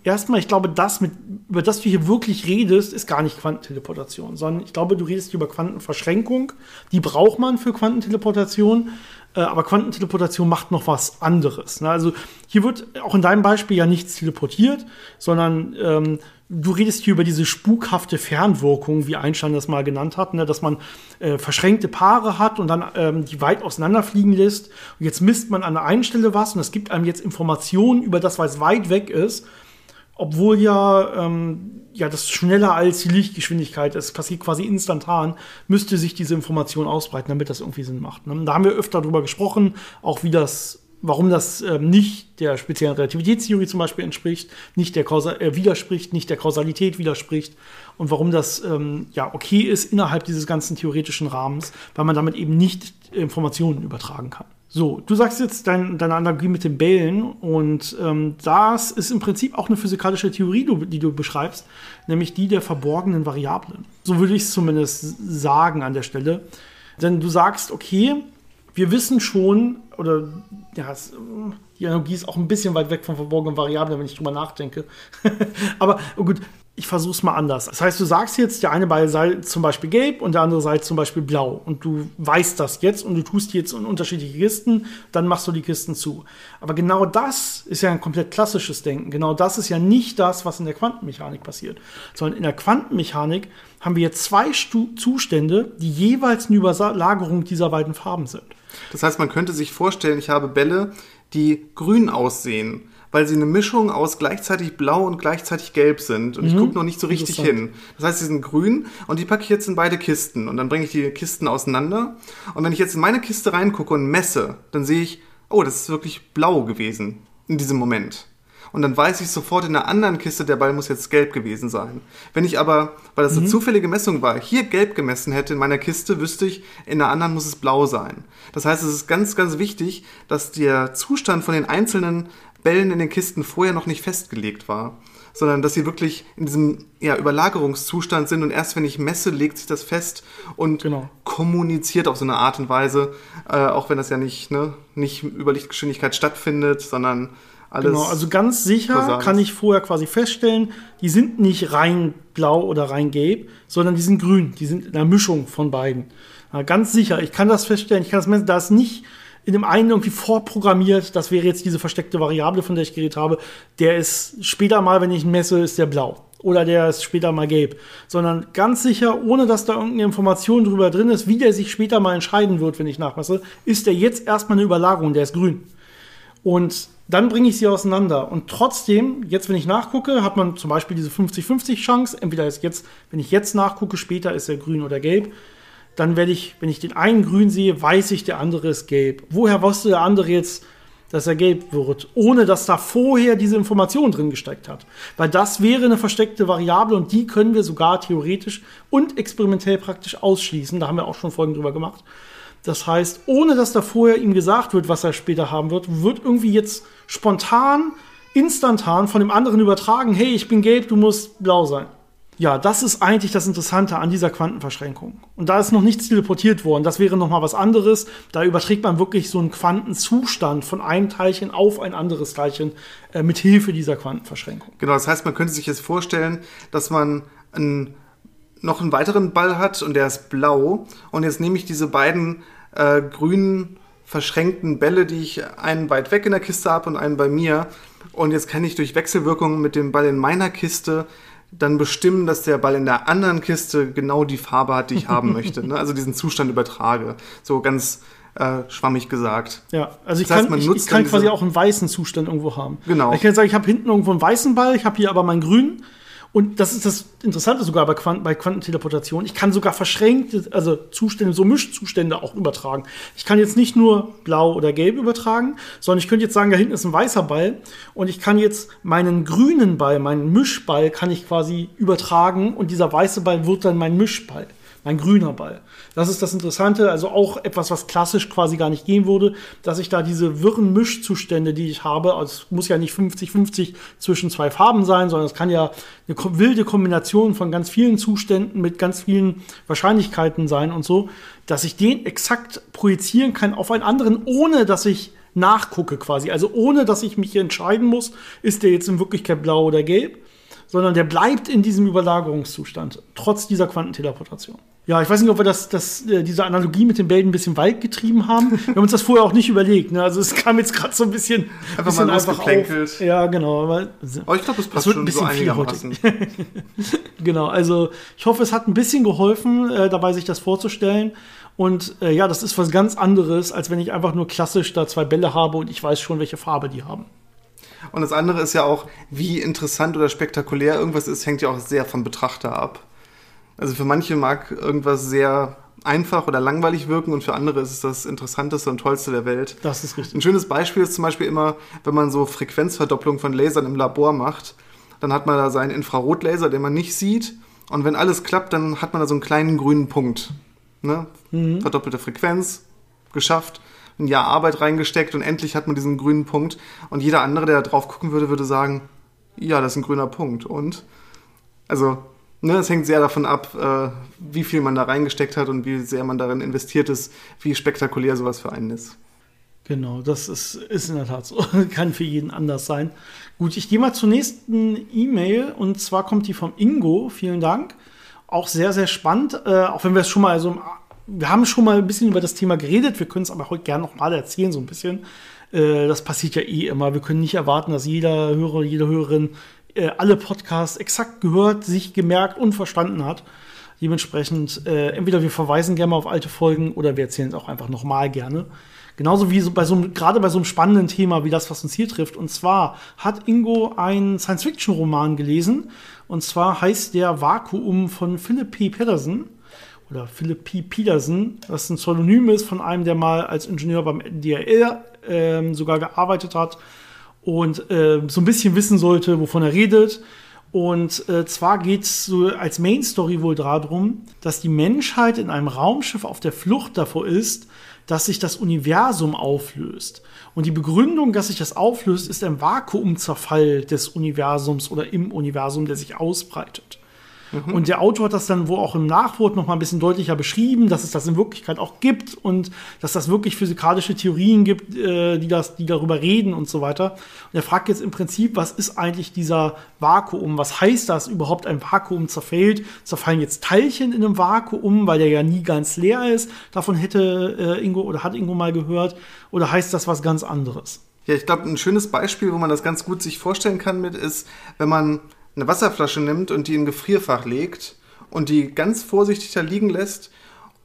Erstmal, ich glaube, über das du hier wirklich redest, ist gar nicht Quantenteleportation, sondern ich glaube, du redest über Quantenverschränkung. Die braucht man für Quantenteleportation, aber Quantenteleportation macht noch was anderes. Ne? Also hier wird auch in deinem Beispiel ja nichts teleportiert, sondern du redest hier über diese spukhafte Fernwirkung, wie Einstein das mal genannt hat, ne? Dass man verschränkte Paare hat und dann die weit auseinanderfliegen lässt. Und jetzt misst man an der einen Stelle was und es gibt einem jetzt Informationen über das, was weit weg ist, obwohl ja, das schneller als die Lichtgeschwindigkeit ist, passiert quasi instantan, müsste sich diese Information ausbreiten, damit das irgendwie Sinn macht. Ne? Da haben wir öfter drüber gesprochen, auch wie das... warum das nicht der speziellen Relativitätstheorie zum Beispiel entspricht, nicht der widerspricht, nicht der Kausalität widerspricht und warum das okay ist innerhalb dieses ganzen theoretischen Rahmens, weil man damit eben nicht Informationen übertragen kann. So, du sagst jetzt deine Analogie mit den Bällen und das ist im Prinzip auch eine physikalische Theorie, die du beschreibst, nämlich die der verborgenen Variablen. So würde ich es zumindest sagen an der Stelle, denn du sagst, okay, wir wissen schon, oder ja, die Analogie ist auch ein bisschen weit weg von verborgenen Variablen, wenn ich drüber nachdenke. Aber gut, ich versuche es mal anders. Das heißt, du sagst jetzt, der eine Ball sei zum Beispiel gelb und der andere sei zum Beispiel blau. Und du weißt das jetzt und du tust die jetzt in unterschiedliche Kisten, dann machst du die Kisten zu. Aber genau das ist ja ein komplett klassisches Denken. Genau das ist ja nicht das, was in der Quantenmechanik passiert. Sondern in der Quantenmechanik haben wir jetzt zwei Zustände, die jeweils eine Überlagerung dieser beiden Farben sind. Das heißt, man könnte sich vorstellen, ich habe Bälle, die grün aussehen, weil sie eine Mischung aus gleichzeitig blau und gleichzeitig gelb sind. Und ich gucke noch nicht so richtig hin. Das heißt, sie sind grün und die packe ich jetzt in beide Kisten. Und dann bringe ich die Kisten auseinander. Und wenn ich jetzt in meine Kiste reingucke und messe, dann sehe ich, oh, das ist wirklich blau gewesen in diesem Moment. Und dann weiß ich sofort in der anderen Kiste, der Ball muss jetzt gelb gewesen sein. Wenn ich aber, weil das eine zufällige Messung war, hier gelb gemessen hätte in meiner Kiste, wüsste ich, in der anderen muss es blau sein. Das heißt, es ist ganz, ganz wichtig, dass der Zustand von den einzelnen Bällen in den Kisten vorher noch nicht festgelegt war, sondern dass sie wirklich in diesem Überlagerungszustand sind und erst wenn ich messe, legt sich das fest und kommuniziert auf so eine Art und Weise, auch wenn das ja nicht über Lichtgeschwindigkeit stattfindet, sondern alles also ganz sicher versagt. Kann ich vorher quasi feststellen, die sind nicht rein blau oder rein gelb, sondern die sind grün, die sind in einer Mischung von beiden. Ja, ganz sicher, ich kann das feststellen, ich kann das messen, da ist nicht in dem einen irgendwie vorprogrammiert, das wäre jetzt diese versteckte Variable, von der ich geredet habe, der ist später mal, wenn ich ihn messe, ist der blau. Oder der ist später mal gelb. Sondern ganz sicher, ohne dass da irgendeine Information drüber drin ist, wie der sich später mal entscheiden wird, wenn ich nachmesse, ist der jetzt erstmal eine Überlagerung, der ist grün. Und dann bringe ich sie auseinander. Und trotzdem, jetzt wenn ich nachgucke, hat man zum Beispiel diese 50-50 Chance. Entweder ist jetzt, wenn ich jetzt nachgucke, später ist er grün oder gelb. Dann werde ich, wenn ich den einen grün sehe, weiß ich, der andere ist gelb. Woher wusste der andere jetzt, dass er gelb wird, ohne dass da vorher diese Information drin gesteckt hat? Weil das wäre eine versteckte Variable und die können wir sogar theoretisch und experimentell praktisch ausschließen. Da haben wir auch schon Folgen drüber gemacht. Das heißt, ohne dass da vorher ihm gesagt wird, was er später haben wird, wird irgendwie jetzt spontan, instantan von dem anderen übertragen, hey, ich bin gelb, du musst blau sein. Ja, das ist eigentlich das Interessante an dieser Quantenverschränkung. Und da ist noch nichts teleportiert worden. Das wäre nochmal was anderes. Da überträgt man wirklich so einen Quantenzustand von einem Teilchen auf ein anderes Teilchen mit Hilfe dieser Quantenverschränkung. Genau, das heißt, man könnte sich jetzt vorstellen, dass man noch einen weiteren Ball hat und der ist blau. Und jetzt nehme ich diese beiden grünen verschränkten Bälle, die ich einen weit weg in der Kiste habe und einen bei mir. Und jetzt kann ich durch Wechselwirkung mit dem Ball in meiner Kiste dann bestimmen, dass der Ball in der anderen Kiste genau die Farbe hat, die ich haben möchte. Ne? Also diesen Zustand übertrage. So ganz schwammig gesagt. Ja, also ich kann quasi auch einen weißen Zustand irgendwo haben. Genau. Ich kann sagen, ich habe hinten irgendwo einen weißen Ball, ich habe hier aber meinen grünen. Und das ist das Interessante sogar bei Quantenteleportation. Ich kann sogar verschränkte, also Zustände, so Mischzustände auch übertragen. Ich kann jetzt nicht nur blau oder gelb übertragen, sondern ich könnte jetzt sagen, da hinten ist ein weißer Ball und ich kann jetzt meinen grünen Ball, meinen Mischball, kann ich quasi übertragen und dieser weiße Ball wird dann mein Mischball, mein grüner Ball. Das ist das Interessante, also auch etwas, was klassisch quasi gar nicht gehen würde, dass ich da diese wirren Mischzustände, die ich habe, also es muss ja nicht 50-50 zwischen zwei Farben sein, sondern es kann ja eine wilde Kombination von ganz vielen Zuständen mit ganz vielen Wahrscheinlichkeiten sein und so, dass ich den exakt projizieren kann auf einen anderen, ohne dass ich nachgucke quasi, also ohne dass ich mich hier entscheiden muss, ist der jetzt in Wirklichkeit blau oder gelb, sondern der bleibt in diesem Überlagerungszustand, trotz dieser Quantenteleportation. Ja, ich weiß nicht, ob wir diese Analogie mit den Bällen ein bisschen weit getrieben haben. Wir haben uns das vorher auch nicht überlegt. Ne? Also es kam jetzt gerade so ein bisschen einfach auf. Ja, genau. Aber ich glaube, es passt schon so einigermaßen. Genau, also ich hoffe, es hat ein bisschen geholfen, dabei sich das vorzustellen. Und ja, das ist was ganz anderes, als wenn ich einfach nur klassisch da zwei Bälle habe und ich weiß schon, welche Farbe die haben. Und das andere ist ja auch, wie interessant oder spektakulär irgendwas ist, hängt ja auch sehr vom Betrachter ab. Also für manche mag irgendwas sehr einfach oder langweilig wirken und für andere ist es das Interessanteste und Tollste der Welt. Das ist richtig. Ein schönes Beispiel ist zum Beispiel immer, wenn man so Frequenzverdopplung von Lasern im Labor macht, dann hat man da seinen Infrarotlaser, den man nicht sieht. Und wenn alles klappt, dann hat man da so einen kleinen grünen Punkt. Ne? Mhm. Verdoppelte Frequenz, geschafft. Ein Jahr Arbeit reingesteckt und endlich hat man diesen grünen Punkt. Und jeder andere, der da drauf gucken würde, würde sagen, ja, das ist ein grüner Punkt. Und also, ne, das hängt sehr davon ab, wie viel man da reingesteckt hat und wie sehr man darin investiert ist, wie spektakulär sowas für einen ist. Genau, das ist in der Tat so. Kann für jeden anders sein. Gut, ich gehe mal zur nächsten E-Mail und zwar kommt die vom Ingo. Vielen Dank. Auch sehr, sehr spannend. Auch wenn wir es schon mal so wir haben schon mal ein bisschen über das Thema geredet, wir können es aber heute gerne noch mal erzählen, so ein bisschen. Das passiert ja eh immer. Wir können nicht erwarten, dass jeder Hörer, jede Hörerin alle Podcasts exakt gehört, sich gemerkt und verstanden hat. Dementsprechend, entweder wir verweisen gerne mal auf alte Folgen oder wir erzählen es auch einfach noch mal gerne. Genauso wie gerade bei so einem spannenden Thema wie das, was uns hier trifft. Und zwar hat Ingo einen Science-Fiction-Roman gelesen. Und zwar heißt der Vakuum von Philipp P. Peterson. Oder Philipp P. Peterson, das ein Pseudonym ist von einem, der mal als Ingenieur beim DLR sogar gearbeitet hat und so ein bisschen wissen sollte, wovon er redet. Und zwar geht es so als Main-Story wohl darum, dass die Menschheit in einem Raumschiff auf der Flucht davor ist, dass sich das Universum auflöst. Und die Begründung, dass sich das auflöst, ist ein Vakuumzerfall des Universums oder im Universum, der sich ausbreitet. Und der Autor hat das dann wohl auch im Nachwort noch mal ein bisschen deutlicher beschrieben, dass es das in Wirklichkeit auch gibt und dass das wirklich physikalische Theorien gibt, die darüber reden und so weiter. Und er fragt jetzt im Prinzip, was ist eigentlich dieser Vakuum? Was heißt das überhaupt, ein Vakuum zerfällt? Zerfallen jetzt Teilchen in einem Vakuum, weil der ja nie ganz leer ist? Davon hat Ingo mal gehört. Oder heißt das was ganz anderes? Ja, ich glaube, ein schönes Beispiel, wo man das ganz gut sich vorstellen kann mit, ist, wenn man eine Wasserflasche nimmt und die in ein Gefrierfach legt und die ganz vorsichtig da liegen lässt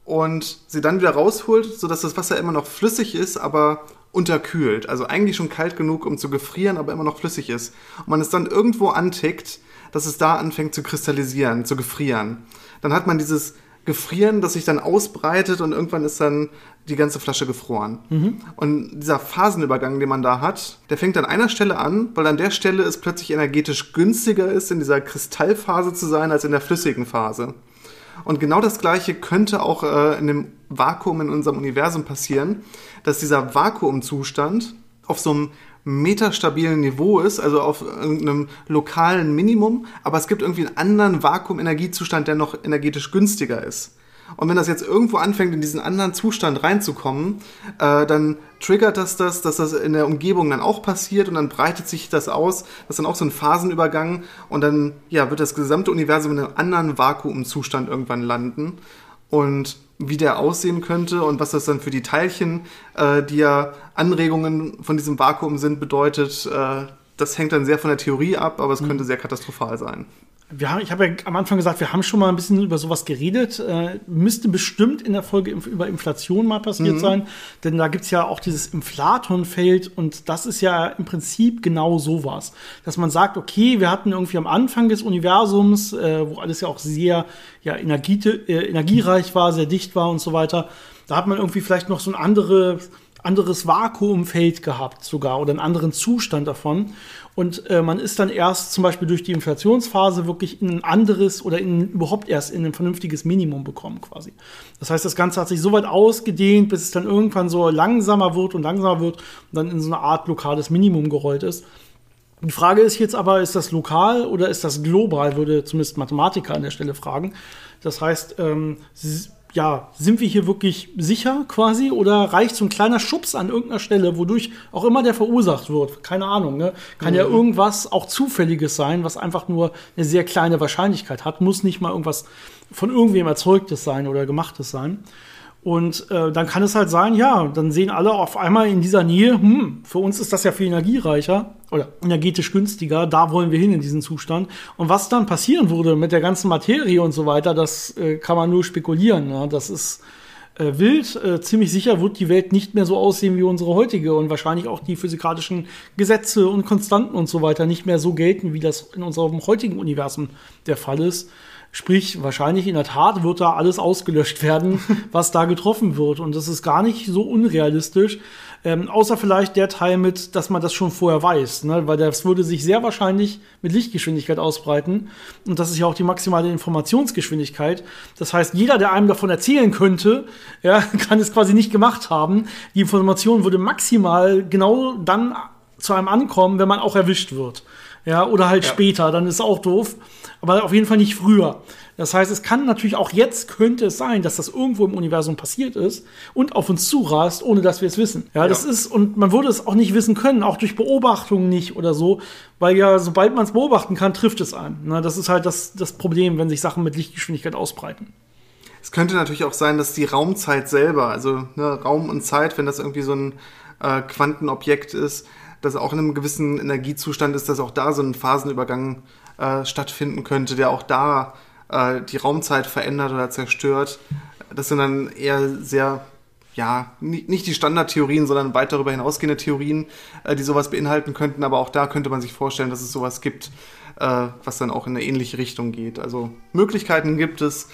und sie dann wieder rausholt, sodass das Wasser immer noch flüssig ist, aber unterkühlt. Also eigentlich schon kalt genug, um zu gefrieren, aber immer noch flüssig ist. Und man es dann irgendwo antickt, dass es da anfängt zu kristallisieren, zu gefrieren. Dann hat man dieses Gefrieren, das sich dann ausbreitet und irgendwann ist dann die ganze Flasche gefroren. Mhm. Und dieser Phasenübergang, den man da hat, der fängt an einer Stelle an, weil an der Stelle es plötzlich energetisch günstiger ist, in dieser Kristallphase zu sein, als in der flüssigen Phase. Und genau das Gleiche könnte auch in dem Vakuum in unserem Universum passieren, dass dieser Vakuumzustand auf so einem metastabilen Niveau ist, also auf irgendeinem lokalen Minimum, aber es gibt irgendwie einen anderen Vakuumenergiezustand, der noch energetisch günstiger ist. Und wenn das jetzt irgendwo anfängt, in diesen anderen Zustand reinzukommen, dann triggert das, dass das in der Umgebung dann auch passiert und dann breitet sich das aus. Das ist dann auch so ein Phasenübergang und dann ja, wird das gesamte Universum in einem anderen Vakuumzustand irgendwann landen. Und wie der aussehen könnte und was das dann für die Teilchen, die ja Anregungen von diesem Vakuum sind, bedeutet, das hängt dann sehr von der Theorie ab, aber es könnte sehr katastrophal sein. Ich habe ja am Anfang gesagt, wir haben schon mal ein bisschen über sowas geredet. Müsste bestimmt in der Folge über Inflation mal passiert sein. Denn da gibt es ja auch dieses Inflaton-Feld. Und das ist ja im Prinzip genau sowas. Dass man sagt, okay, wir hatten irgendwie am Anfang des Universums, wo alles ja auch sehr energiereich war, sehr dicht war und so weiter. Da hat man irgendwie vielleicht noch so ein anderes Vakuumfeld gehabt sogar oder einen anderen Zustand davon. Und man ist dann erst zum Beispiel durch die Inflationsphase wirklich in ein anderes oder überhaupt erst in ein vernünftiges Minimum bekommen quasi. Das heißt, das Ganze hat sich so weit ausgedehnt, bis es dann irgendwann so langsamer wird und dann in so eine Art lokales Minimum gerollt ist. Die Frage ist jetzt aber, ist das lokal oder ist das global, würde zumindest Mathematiker an der Stelle fragen. Das heißt, sind wir hier wirklich sicher quasi oder reicht so ein kleiner Schubs an irgendeiner Stelle, wodurch auch immer der verursacht wird? Keine Ahnung, ne? Kann ja irgendwas auch Zufälliges sein, was einfach nur eine sehr kleine Wahrscheinlichkeit hat. Muss nicht mal irgendwas von irgendwem Erzeugtes sein oder Gemachtes sein. Und dann kann es halt sein, ja, dann sehen alle auf einmal in dieser Nähe, für uns ist das ja viel energiereicher oder energetisch günstiger, da wollen wir hin in diesen Zustand. Und was dann passieren würde mit der ganzen Materie und so weiter, das kann man nur spekulieren. Ja? Das ist wild. Ziemlich sicher wird die Welt nicht mehr so aussehen wie unsere heutige und wahrscheinlich auch die physikalischen Gesetze und Konstanten und so weiter nicht mehr so gelten, wie das in unserem heutigen Universum der Fall ist. Sprich, wahrscheinlich in der Tat wird da alles ausgelöscht werden, was da getroffen wird. Und das ist gar nicht so unrealistisch, außer vielleicht der Teil mit, dass man das schon vorher weiß. Ne? Weil das würde sich sehr wahrscheinlich mit Lichtgeschwindigkeit ausbreiten. Und das ist ja auch die maximale Informationsgeschwindigkeit. Das heißt, jeder, der einem davon erzählen könnte, ja, kann es quasi nicht gemacht haben. Die Information würde maximal genau dann zu einem ankommen, wenn man auch erwischt wird. Ja, oder halt später, dann ist auch doof. Aber auf jeden Fall nicht früher. Das heißt, es kann natürlich auch jetzt, könnte es sein, dass das irgendwo im Universum passiert ist und auf uns zurast, ohne dass wir es wissen. Ja, das ist, und man würde es auch nicht wissen können, auch durch Beobachtungen nicht oder so, weil ja, sobald man es beobachten kann, trifft es einen. Na, das ist halt das Problem, wenn sich Sachen mit Lichtgeschwindigkeit ausbreiten. Es könnte natürlich auch sein, dass die Raumzeit selber, also ne, Raum und Zeit, wenn das irgendwie so ein Quantenobjekt ist, dass auch in einem gewissen Energiezustand ist, dass auch da so ein Phasenübergang stattfinden könnte, der auch da die Raumzeit verändert oder zerstört. Das sind dann eher sehr, nicht die Standardtheorien, sondern weit darüber hinausgehende Theorien, die sowas beinhalten könnten. Aber auch da könnte man sich vorstellen, dass es sowas gibt, was dann auch in eine ähnliche Richtung geht. Also Möglichkeiten gibt es.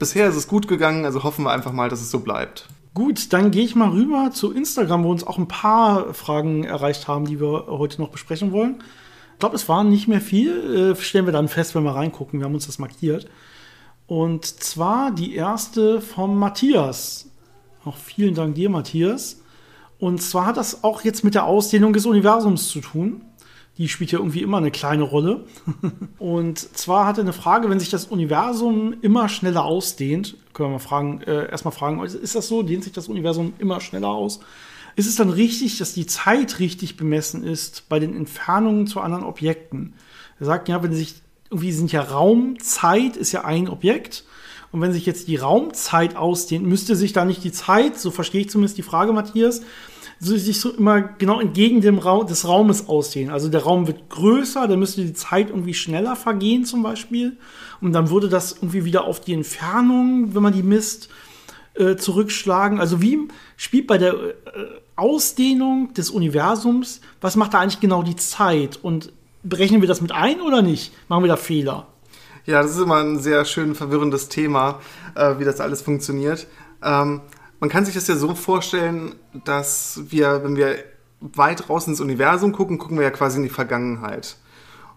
Bisher ist es gut gegangen, also hoffen wir einfach mal, dass es so bleibt. Gut, dann gehe ich mal rüber zu Instagram, wo uns auch ein paar Fragen erreicht haben, die wir heute noch besprechen wollen. Ich glaube, es waren nicht mehr viel. Stellen wir dann fest, wenn wir reingucken. Wir haben uns das markiert. Und zwar die erste vom Matthias. Auch vielen Dank dir, Matthias. Und zwar hat das auch jetzt mit der Ausdehnung des Universums zu tun. Die spielt ja irgendwie immer eine kleine Rolle. Und zwar hat er eine Frage, wenn sich das Universum immer schneller ausdehnt, können wir mal fragen, ist das so, dehnt sich das Universum immer schneller aus? Ist es dann richtig, dass die Zeit richtig bemessen ist bei den Entfernungen zu anderen Objekten? Er sagt, ja, wenn sich irgendwie sind ja Raumzeit ist ja ein Objekt. Und wenn sich jetzt die Raumzeit ausdehnt, müsste sich da nicht die Zeit, so verstehe ich zumindest die Frage, Matthias, sich so immer genau entgegen dem des Raumes ausdehnen. Also der Raum wird größer, dann müsste die Zeit irgendwie schneller vergehen zum Beispiel. Und dann würde das irgendwie wieder auf die Entfernung, wenn man die misst, zurückschlagen. Also wie spielt bei der Ausdehnung des Universums, was macht da eigentlich genau die Zeit? Und berechnen wir das mit ein oder nicht? Machen wir da Fehler? Ja, das ist immer ein sehr schön verwirrendes Thema, wie das alles funktioniert. Man kann sich das ja so vorstellen, dass wir, wenn wir weit raus ins Universum gucken, gucken wir ja quasi in die Vergangenheit.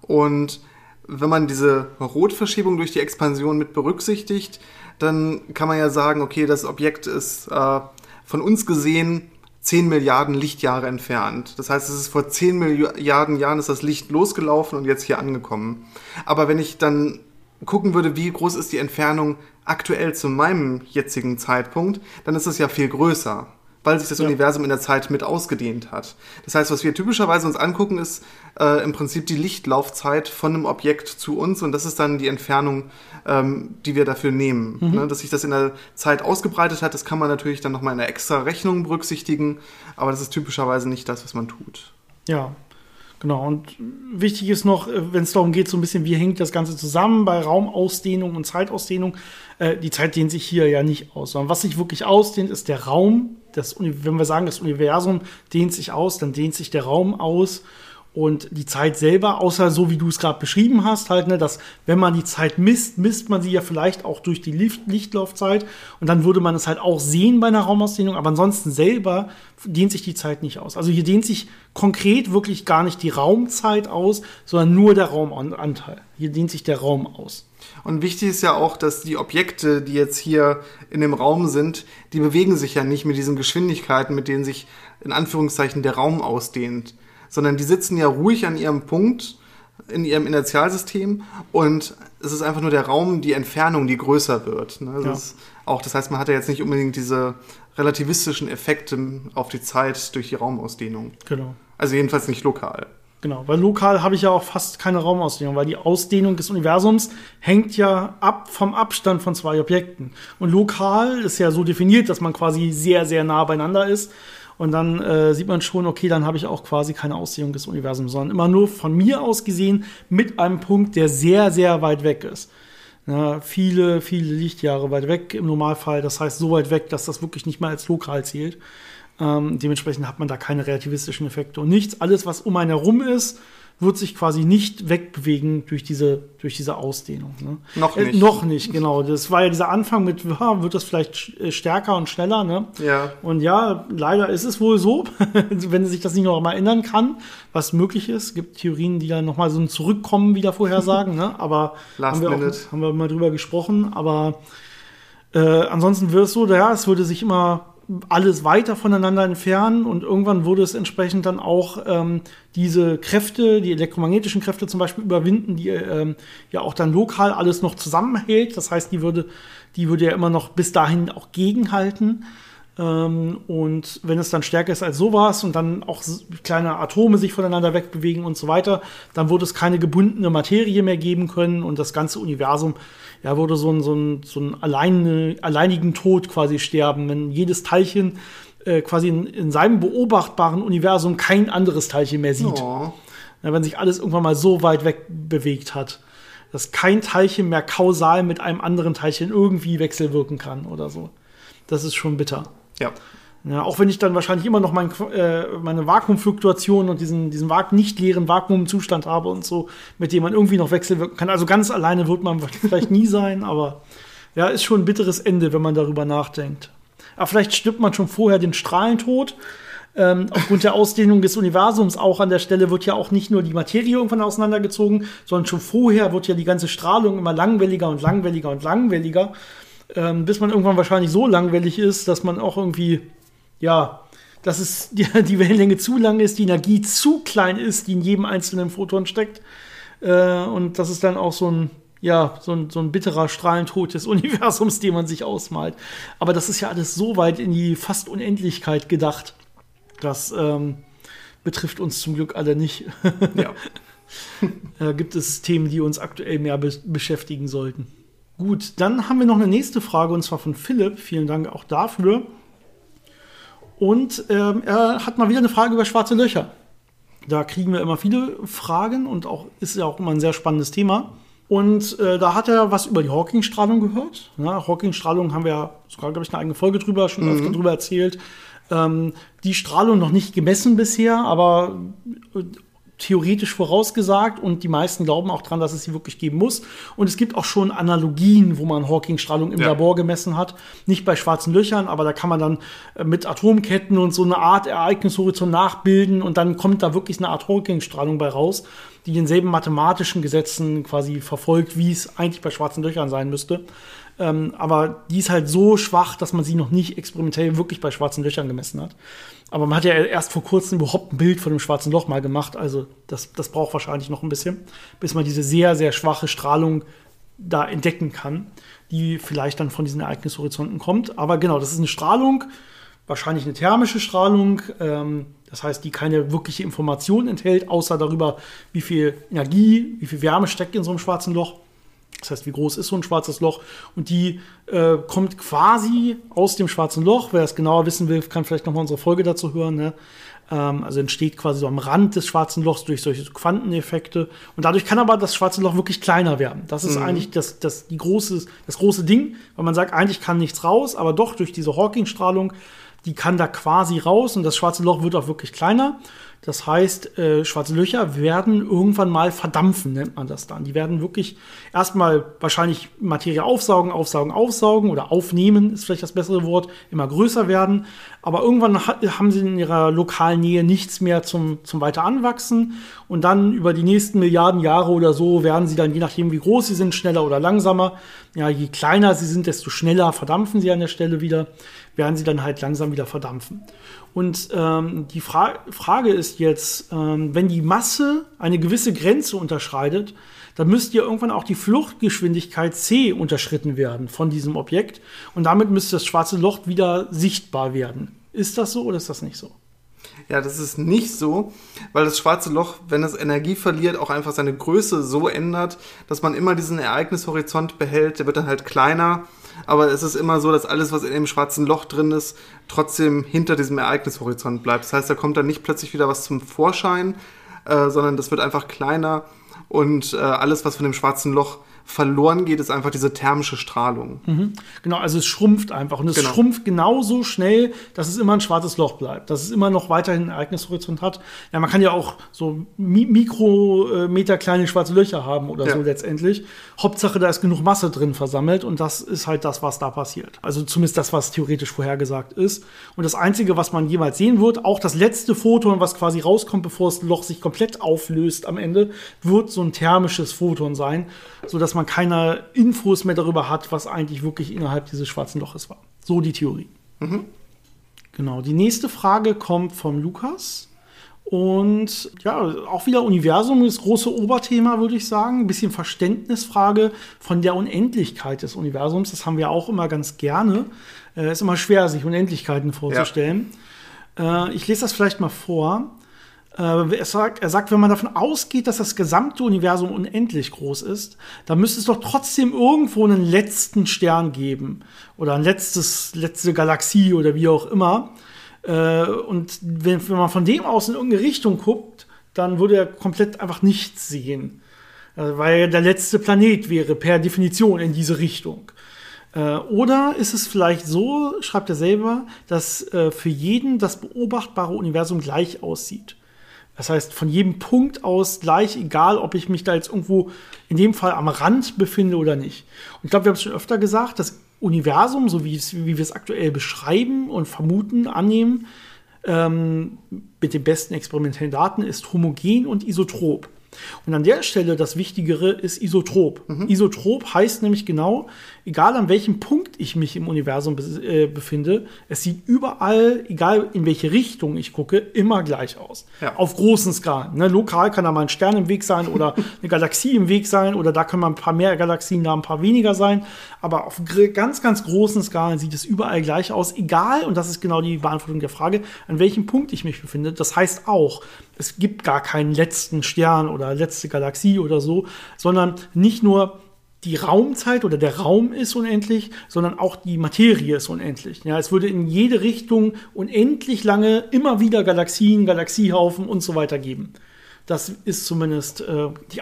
Und wenn man diese Rotverschiebung durch die Expansion mit berücksichtigt, dann kann man ja sagen, okay, das Objekt ist von uns gesehen 10 Milliarden Lichtjahre entfernt. Das heißt, es ist vor 10 Milliarden Jahren ist das Licht losgelaufen und jetzt hier angekommen. Aber wenn ich dann gucken würde, wie groß ist die Entfernung aktuell zu meinem jetzigen Zeitpunkt, dann ist es ja viel größer, weil sich das Universum in der Zeit mit ausgedehnt hat. Das heißt, was wir typischerweise uns angucken, ist im Prinzip die Lichtlaufzeit von einem Objekt zu uns, und das ist dann die Entfernung, die wir dafür nehmen. Mhm. Ne? Dass sich das in der Zeit ausgebreitet hat, das kann man natürlich dann nochmal in einer extra Rechnung berücksichtigen, aber das ist typischerweise nicht das, was man tut. Ja, genau. Und wichtig ist noch, wenn es darum geht, so ein bisschen, wie hängt das Ganze zusammen bei Raumausdehnung und Zeitausdehnung. Die Zeit dehnt sich hier ja nicht aus, sondern was sich wirklich ausdehnt, ist der Raum. Wenn wir sagen, das Universum dehnt sich aus, dann dehnt sich der Raum aus und die Zeit selber, außer so, wie du es gerade beschrieben hast, halt, ne, dass wenn man die Zeit misst, misst man sie ja vielleicht auch durch die Lichtlaufzeit, und dann würde man es halt auch sehen bei einer Raumausdehnung, aber ansonsten selber dehnt sich die Zeit nicht aus. Also hier dehnt sich konkret wirklich gar nicht die Raumzeit aus, sondern nur der Raumanteil. Hier dehnt sich der Raum aus. Und wichtig ist ja auch, dass die Objekte, die jetzt hier in dem Raum sind, die bewegen sich ja nicht mit diesen Geschwindigkeiten, mit denen sich in Anführungszeichen der Raum ausdehnt, sondern die sitzen ja ruhig an ihrem Punkt, in ihrem Inertialsystem, und es ist einfach nur der Raum, die Entfernung, die größer wird. Ne? Das heißt, man hat ja jetzt nicht unbedingt diese relativistischen Effekte auf die Zeit durch die Raumausdehnung. Genau. Also jedenfalls nicht lokal. Genau, weil lokal habe ich ja auch fast keine Raumausdehnung, weil die Ausdehnung des Universums hängt ja ab vom Abstand von zwei Objekten. Und lokal ist ja so definiert, dass man quasi sehr, sehr nah beieinander ist. Und dann sieht man schon, okay, dann habe ich auch quasi keine Ausdehnung des Universums, sondern immer nur von mir aus gesehen mit einem Punkt, der sehr, sehr weit weg ist. Ja, viele, viele Lichtjahre weit weg im Normalfall. Das heißt, so weit weg, dass das wirklich nicht mal als lokal zählt. Dementsprechend hat man da keine relativistischen Effekte und nichts. Alles, was um einen herum ist, wird sich quasi nicht wegbewegen durch diese Ausdehnung. Ne? Noch nicht. Noch nicht, genau. Das war ja dieser Anfang mit, wird das vielleicht stärker und schneller. Ne? Ja. Und ja, leider ist es wohl so, wenn sich das nicht noch mal ändern kann, was möglich ist. Es gibt Theorien, die dann noch mal so ein Zurückkommen wieder vorhersagen. Ne? Aber haben wir mal drüber gesprochen. Aber ansonsten wäre es so, es würde sich immer alles weiter voneinander entfernen, und irgendwann würde es entsprechend dann auch diese Kräfte, die elektromagnetischen Kräfte zum Beispiel, überwinden, die ja auch dann lokal alles noch zusammenhält. Das heißt, die würde ja immer noch bis dahin auch gegenhalten. Und wenn es dann stärker ist als sowas und dann auch kleine Atome sich voneinander wegbewegen und so weiter, dann würde es keine gebundene Materie mehr geben können, und das ganze Universum würde so einen alleinigen Tod quasi sterben, wenn jedes Teilchen quasi in seinem beobachtbaren Universum kein anderes Teilchen mehr sieht. Oh. Ja, wenn sich alles irgendwann mal so weit wegbewegt hat, dass kein Teilchen mehr kausal mit einem anderen Teilchen irgendwie wechselwirken kann oder so. Das ist schon bitter. Ja, auch wenn ich dann wahrscheinlich immer noch meine Vakuumfluktuation und diesen nicht leeren Vakuumzustand habe und so, mit dem man irgendwie noch wechselwirken kann. Also ganz alleine wird man vielleicht nie sein, aber ja, ist schon ein bitteres Ende, wenn man darüber nachdenkt. Aber vielleicht stirbt man schon vorher den Strahlentod. Aufgrund der Ausdehnung des Universums auch an der Stelle wird ja auch nicht nur die Materie irgendwann auseinandergezogen, sondern schon vorher wird ja die ganze Strahlung immer langwelliger und langwelliger und langwelliger, bis man irgendwann wahrscheinlich so langwellig ist, dass man auch irgendwie, dass es die Wellenlänge zu lang ist, die Energie zu klein ist, die in jedem einzelnen Photon steckt. Und das ist dann auch so ein bitterer Strahlentod des Universums, den man sich ausmalt. Aber das ist ja alles so weit in die fast Unendlichkeit gedacht. Das betrifft uns zum Glück alle nicht. Ja. Da gibt es Themen, die uns aktuell mehr beschäftigen sollten. Gut, dann haben wir noch eine nächste Frage, und zwar von Philipp. Vielen Dank auch dafür. Und er hat mal wieder eine Frage über schwarze Löcher. Da kriegen wir immer viele Fragen, und auch ist ja auch immer ein sehr spannendes Thema. Und da hat er was über die Hawking-Strahlung gehört. Ja, Hawking-Strahlung haben wir ja sogar, glaube ich, eine eigene Folge drüber, schon öfter drüber erzählt. Die Strahlung noch nicht gemessen bisher, aber theoretisch vorausgesagt, und die meisten glauben auch dran, dass es sie wirklich geben muss. Und es gibt auch schon Analogien, wo man Hawking-Strahlung im Labor gemessen hat. Nicht bei schwarzen Löchern, aber da kann man dann mit Atomketten und so eine Art Ereignishorizont nachbilden, und dann kommt da wirklich eine Art Hawking-Strahlung bei raus, die denselben mathematischen Gesetzen quasi verfolgt, wie es eigentlich bei schwarzen Löchern sein müsste. aber die ist halt so schwach, dass man sie noch nicht experimentell wirklich bei schwarzen Löchern gemessen hat. Aber man hat ja erst vor kurzem überhaupt ein Bild von einem schwarzen Loch mal gemacht, also das braucht wahrscheinlich noch ein bisschen, bis man diese sehr, sehr schwache Strahlung da entdecken kann, die vielleicht dann von diesen Ereignishorizonten kommt. Aber genau, das ist eine Strahlung, wahrscheinlich eine thermische Strahlung, das heißt, die keine wirkliche Information enthält, außer darüber, wie viel Energie, wie viel Wärme steckt in so einem schwarzen Loch. Das heißt, wie groß ist so ein schwarzes Loch? Und die kommt quasi aus dem schwarzen Loch. Wer es genauer wissen will, kann vielleicht nochmal unsere Folge dazu hören. Ne? Also entsteht quasi so am Rand des schwarzen Lochs durch solche Quanteneffekte. Und dadurch kann aber das schwarze Loch wirklich kleiner werden. Das ist eigentlich das große Ding, weil man sagt, eigentlich kann nichts raus, aber doch durch diese Hawking-Strahlung, die kann da quasi raus und das schwarze Loch wird auch wirklich kleiner. Das heißt, schwarze Löcher werden irgendwann mal verdampfen, nennt man das dann. Die werden wirklich erstmal wahrscheinlich Materie aufsaugen oder aufnehmen, ist vielleicht das bessere Wort, immer größer werden. Aber irgendwann haben sie in ihrer lokalen Nähe nichts mehr zum weiter anwachsen. Und dann über die nächsten Milliarden Jahre oder so werden sie dann, je nachdem wie groß sie sind, schneller oder langsamer. Ja, je kleiner sie sind, desto schneller verdampfen sie an der Stelle wieder, werden sie dann halt langsam wieder verdampfen. Und die Frage ist jetzt, wenn die Masse eine gewisse Grenze unterschreitet, dann müsste ja irgendwann auch die Fluchtgeschwindigkeit c unterschritten werden von diesem Objekt. Und damit müsste das schwarze Loch wieder sichtbar werden. Ist das so oder ist das nicht so? Ja, das ist nicht so, weil das schwarze Loch, wenn es Energie verliert, auch einfach seine Größe so ändert, dass man immer diesen Ereignishorizont behält. Der wird dann halt kleiner. Aber es ist immer so, dass alles, was in dem schwarzen Loch drin ist, trotzdem hinter diesem Ereignishorizont bleibt. Das heißt, da kommt dann nicht plötzlich wieder was zum Vorschein, sondern das wird einfach kleiner. Und alles, was von dem schwarzen Loch verloren geht, ist einfach diese thermische Strahlung. Mhm. Genau, also es schrumpft einfach. Und es schrumpft genauso schnell, dass es immer ein schwarzes Loch bleibt. Dass es immer noch weiterhin einen Ereignishorizont hat. Ja, man kann ja auch so Mikrometer kleine schwarze Löcher haben oder so letztendlich. Hauptsache, da ist genug Masse drin versammelt. Und das ist halt das, was da passiert. Also zumindest das, was theoretisch vorhergesagt ist. Und das Einzige, was man jemals sehen wird, auch das letzte Photon, was quasi rauskommt, bevor das Loch sich komplett auflöst am Ende, wird so ein thermisches Photon sein, sodass man keine Infos mehr darüber hat, was eigentlich wirklich innerhalb dieses schwarzen Loches war. So die Theorie. Mhm. Genau, die nächste Frage kommt vom Lukas. Und ja, auch wieder Universum, das große Oberthema, würde ich sagen. Ein bisschen Verständnisfrage von der Unendlichkeit des Universums. Das haben wir auch immer ganz gerne. Ist immer schwer, sich Unendlichkeiten vorzustellen. Ja. Ich lese das vielleicht mal vor. Er sagt, wenn man davon ausgeht, dass das gesamte Universum unendlich groß ist, dann müsste es doch trotzdem irgendwo einen letzten Stern geben oder eine letzte Galaxie oder wie auch immer. Und wenn man von dem aus in irgendeine Richtung guckt, dann würde er komplett einfach nichts sehen, weil der letzte Planet wäre per Definition in diese Richtung. Oder ist es vielleicht so, schreibt er selber, dass für jeden das beobachtbare Universum gleich aussieht? Das heißt, von jedem Punkt aus gleich, egal ob ich mich da jetzt irgendwo in dem Fall am Rand befinde oder nicht. Und ich glaube, wir haben es schon öfter gesagt, das Universum, so wie wir es aktuell beschreiben und vermuten, annehmen, mit den besten experimentellen Daten, ist homogen und isotrop. Und an der Stelle das Wichtigere ist isotrop. Mhm. Isotrop heißt nämlich genau, egal an welchem Punkt ich mich im Universum befinde, es sieht überall, egal in welche Richtung ich gucke, immer gleich aus. Ja. Auf großen Skalen. Ne? Lokal kann da mal ein Stern im Weg sein oder eine Galaxie im Weg sein oder da können mal ein paar mehr Galaxien, da ein paar weniger sein. Aber auf ganz, ganz großen Skalen sieht es überall gleich aus. Egal, und das ist genau die Beantwortung der Frage, an welchem Punkt ich mich befinde. Das heißt auch, es gibt gar keinen letzten Stern oder letzte Galaxie oder so, sondern nicht nur die Raumzeit oder der Raum ist unendlich, sondern auch die Materie ist unendlich. Ja, es würde in jede Richtung unendlich lange immer wieder Galaxien, Galaxiehaufen und so weiter geben. Das ist zumindest die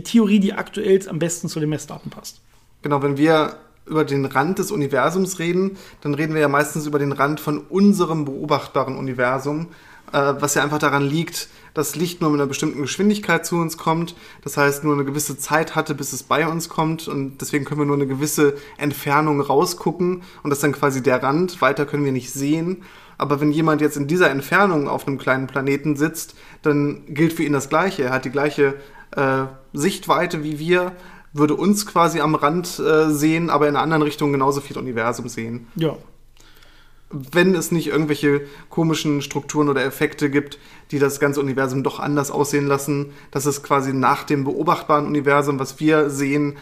Theorie, die aktuell am besten zu den Messdaten passt. Genau, wenn wir über den Rand des Universums reden, dann reden wir ja meistens über den Rand von unserem beobachtbaren Universum, was ja einfach daran liegt, dass Licht nur mit einer bestimmten Geschwindigkeit zu uns kommt. Das heißt, nur eine gewisse Zeit hatte, bis es bei uns kommt. Und deswegen können wir nur eine gewisse Entfernung rausgucken. Und das ist dann quasi der Rand. Weiter können wir nicht sehen. Aber wenn jemand jetzt in dieser Entfernung auf einem kleinen Planeten sitzt, dann gilt für ihn das Gleiche. Er hat die gleiche Sichtweite wie wir, würde uns quasi am Rand sehen, aber in einer anderen Richtung genauso viel Universum sehen. Ja. Wenn es nicht irgendwelche komischen Strukturen oder Effekte gibt, die das ganze Universum doch anders aussehen lassen, dass es quasi nach dem beobachtbaren Universum, was wir sehen,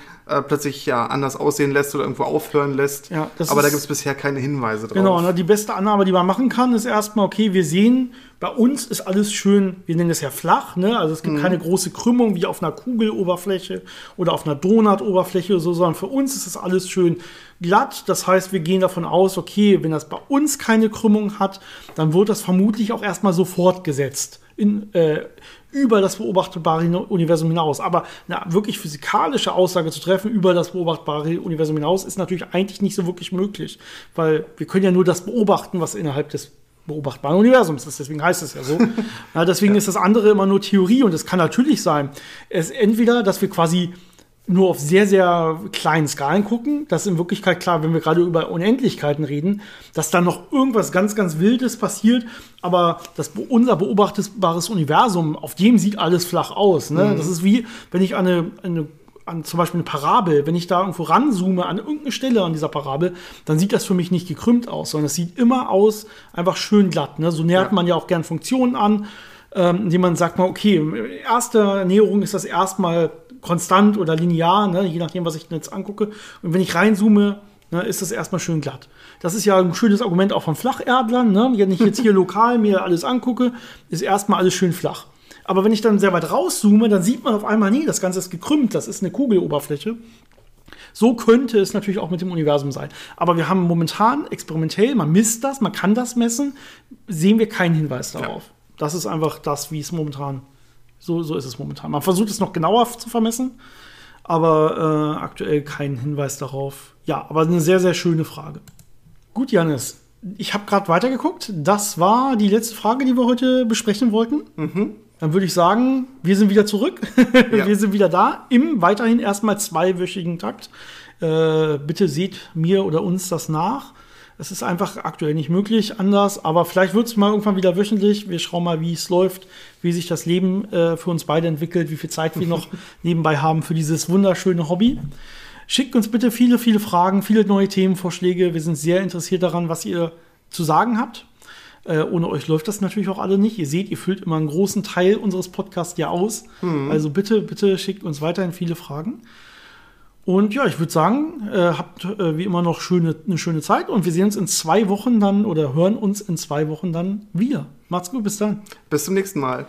plötzlich ja anders aussehen lässt oder irgendwo aufhören lässt. Ja, aber da gibt es bisher keine Hinweise drauf. Genau, die beste Annahme, die man machen kann, ist erstmal, okay, wir sehen, bei uns ist alles schön, wir nennen es ja flach, ne? Also es gibt keine große Krümmung wie auf einer Kugeloberfläche oder auf einer Donut-Oberfläche oder so, sondern für uns ist das alles schön glatt. Das heißt, wir gehen davon aus, okay, wenn das bei uns keine Krümmung hat, dann wird das vermutlich auch erstmal so fortgesetzt über das beobachtbare Universum hinaus. Aber eine wirklich physikalische Aussage zu treffen über das beobachtbare Universum hinaus ist natürlich eigentlich nicht so wirklich möglich, weil wir können ja nur das beobachten, was innerhalb des beobachtbaren Universums ist. Deswegen heißt es ja so. Ja, deswegen ist das andere immer nur Theorie und es kann natürlich sein, es ist entweder, dass wir quasi nur auf sehr, sehr kleinen Skalen gucken. Das ist in Wirklichkeit klar, wenn wir gerade über Unendlichkeiten reden, dass da noch irgendwas ganz, ganz Wildes passiert. Aber das unser beobachtbares Universum, auf dem sieht alles flach aus. Ne? Das ist wie, wenn ich an zum Beispiel eine Parabel, wenn ich da irgendwo ranzoome an irgendeine Stelle an dieser Parabel, dann sieht das für mich nicht gekrümmt aus, sondern es sieht immer aus, einfach schön glatt. Ne? So nähert man ja auch gern Funktionen an, indem man sagt mal, okay, erste Näherung ist das erstmal konstant oder linear, ne, je nachdem, was ich jetzt angucke. Und wenn ich reinzoome, ne, ist das erstmal schön glatt. Das ist ja ein schönes Argument auch von Flacherdlern. Ne? Wenn ich jetzt hier lokal mir alles angucke, ist erstmal alles schön flach. Aber wenn ich dann sehr weit rauszoome, dann sieht man auf einmal, nee, das Ganze ist gekrümmt, das ist eine Kugeloberfläche. So könnte es natürlich auch mit dem Universum sein. Aber wir haben momentan experimentell, man misst das, man kann das messen, sehen wir keinen Hinweis darauf. Ja. Das ist einfach das, wie es momentan So ist es momentan. Man versucht es noch genauer zu vermessen, aber aktuell kein Hinweis darauf. Ja, aber eine sehr, sehr schöne Frage. Gut, Janis, ich habe gerade weitergeguckt. Das war die letzte Frage, die wir heute besprechen wollten. Dann würde ich sagen, wir sind wieder zurück. Ja. Wir sind wieder da, im weiterhin erstmal zweiwöchigen Takt. Bitte seht mir oder uns das nach. Es ist einfach aktuell nicht möglich, anders, aber vielleicht wird es mal irgendwann wieder wöchentlich. Wir schauen mal, wie es läuft, wie sich das Leben für uns beide entwickelt, wie viel Zeit wir noch nebenbei haben für dieses wunderschöne Hobby. Schickt uns bitte viele, viele Fragen, viele neue Themenvorschläge. Wir sind sehr interessiert daran, was ihr zu sagen habt. Ohne euch läuft das natürlich auch alle nicht. Ihr seht, ihr füllt immer einen großen Teil unseres Podcasts ja aus. Also bitte schickt uns weiterhin viele Fragen. Und ja, ich würde sagen, habt wie immer noch eine schöne Zeit und wir sehen uns in 2 Wochen dann oder hören uns in 2 Wochen dann wieder. Macht's gut, bis dann. Bis zum nächsten Mal.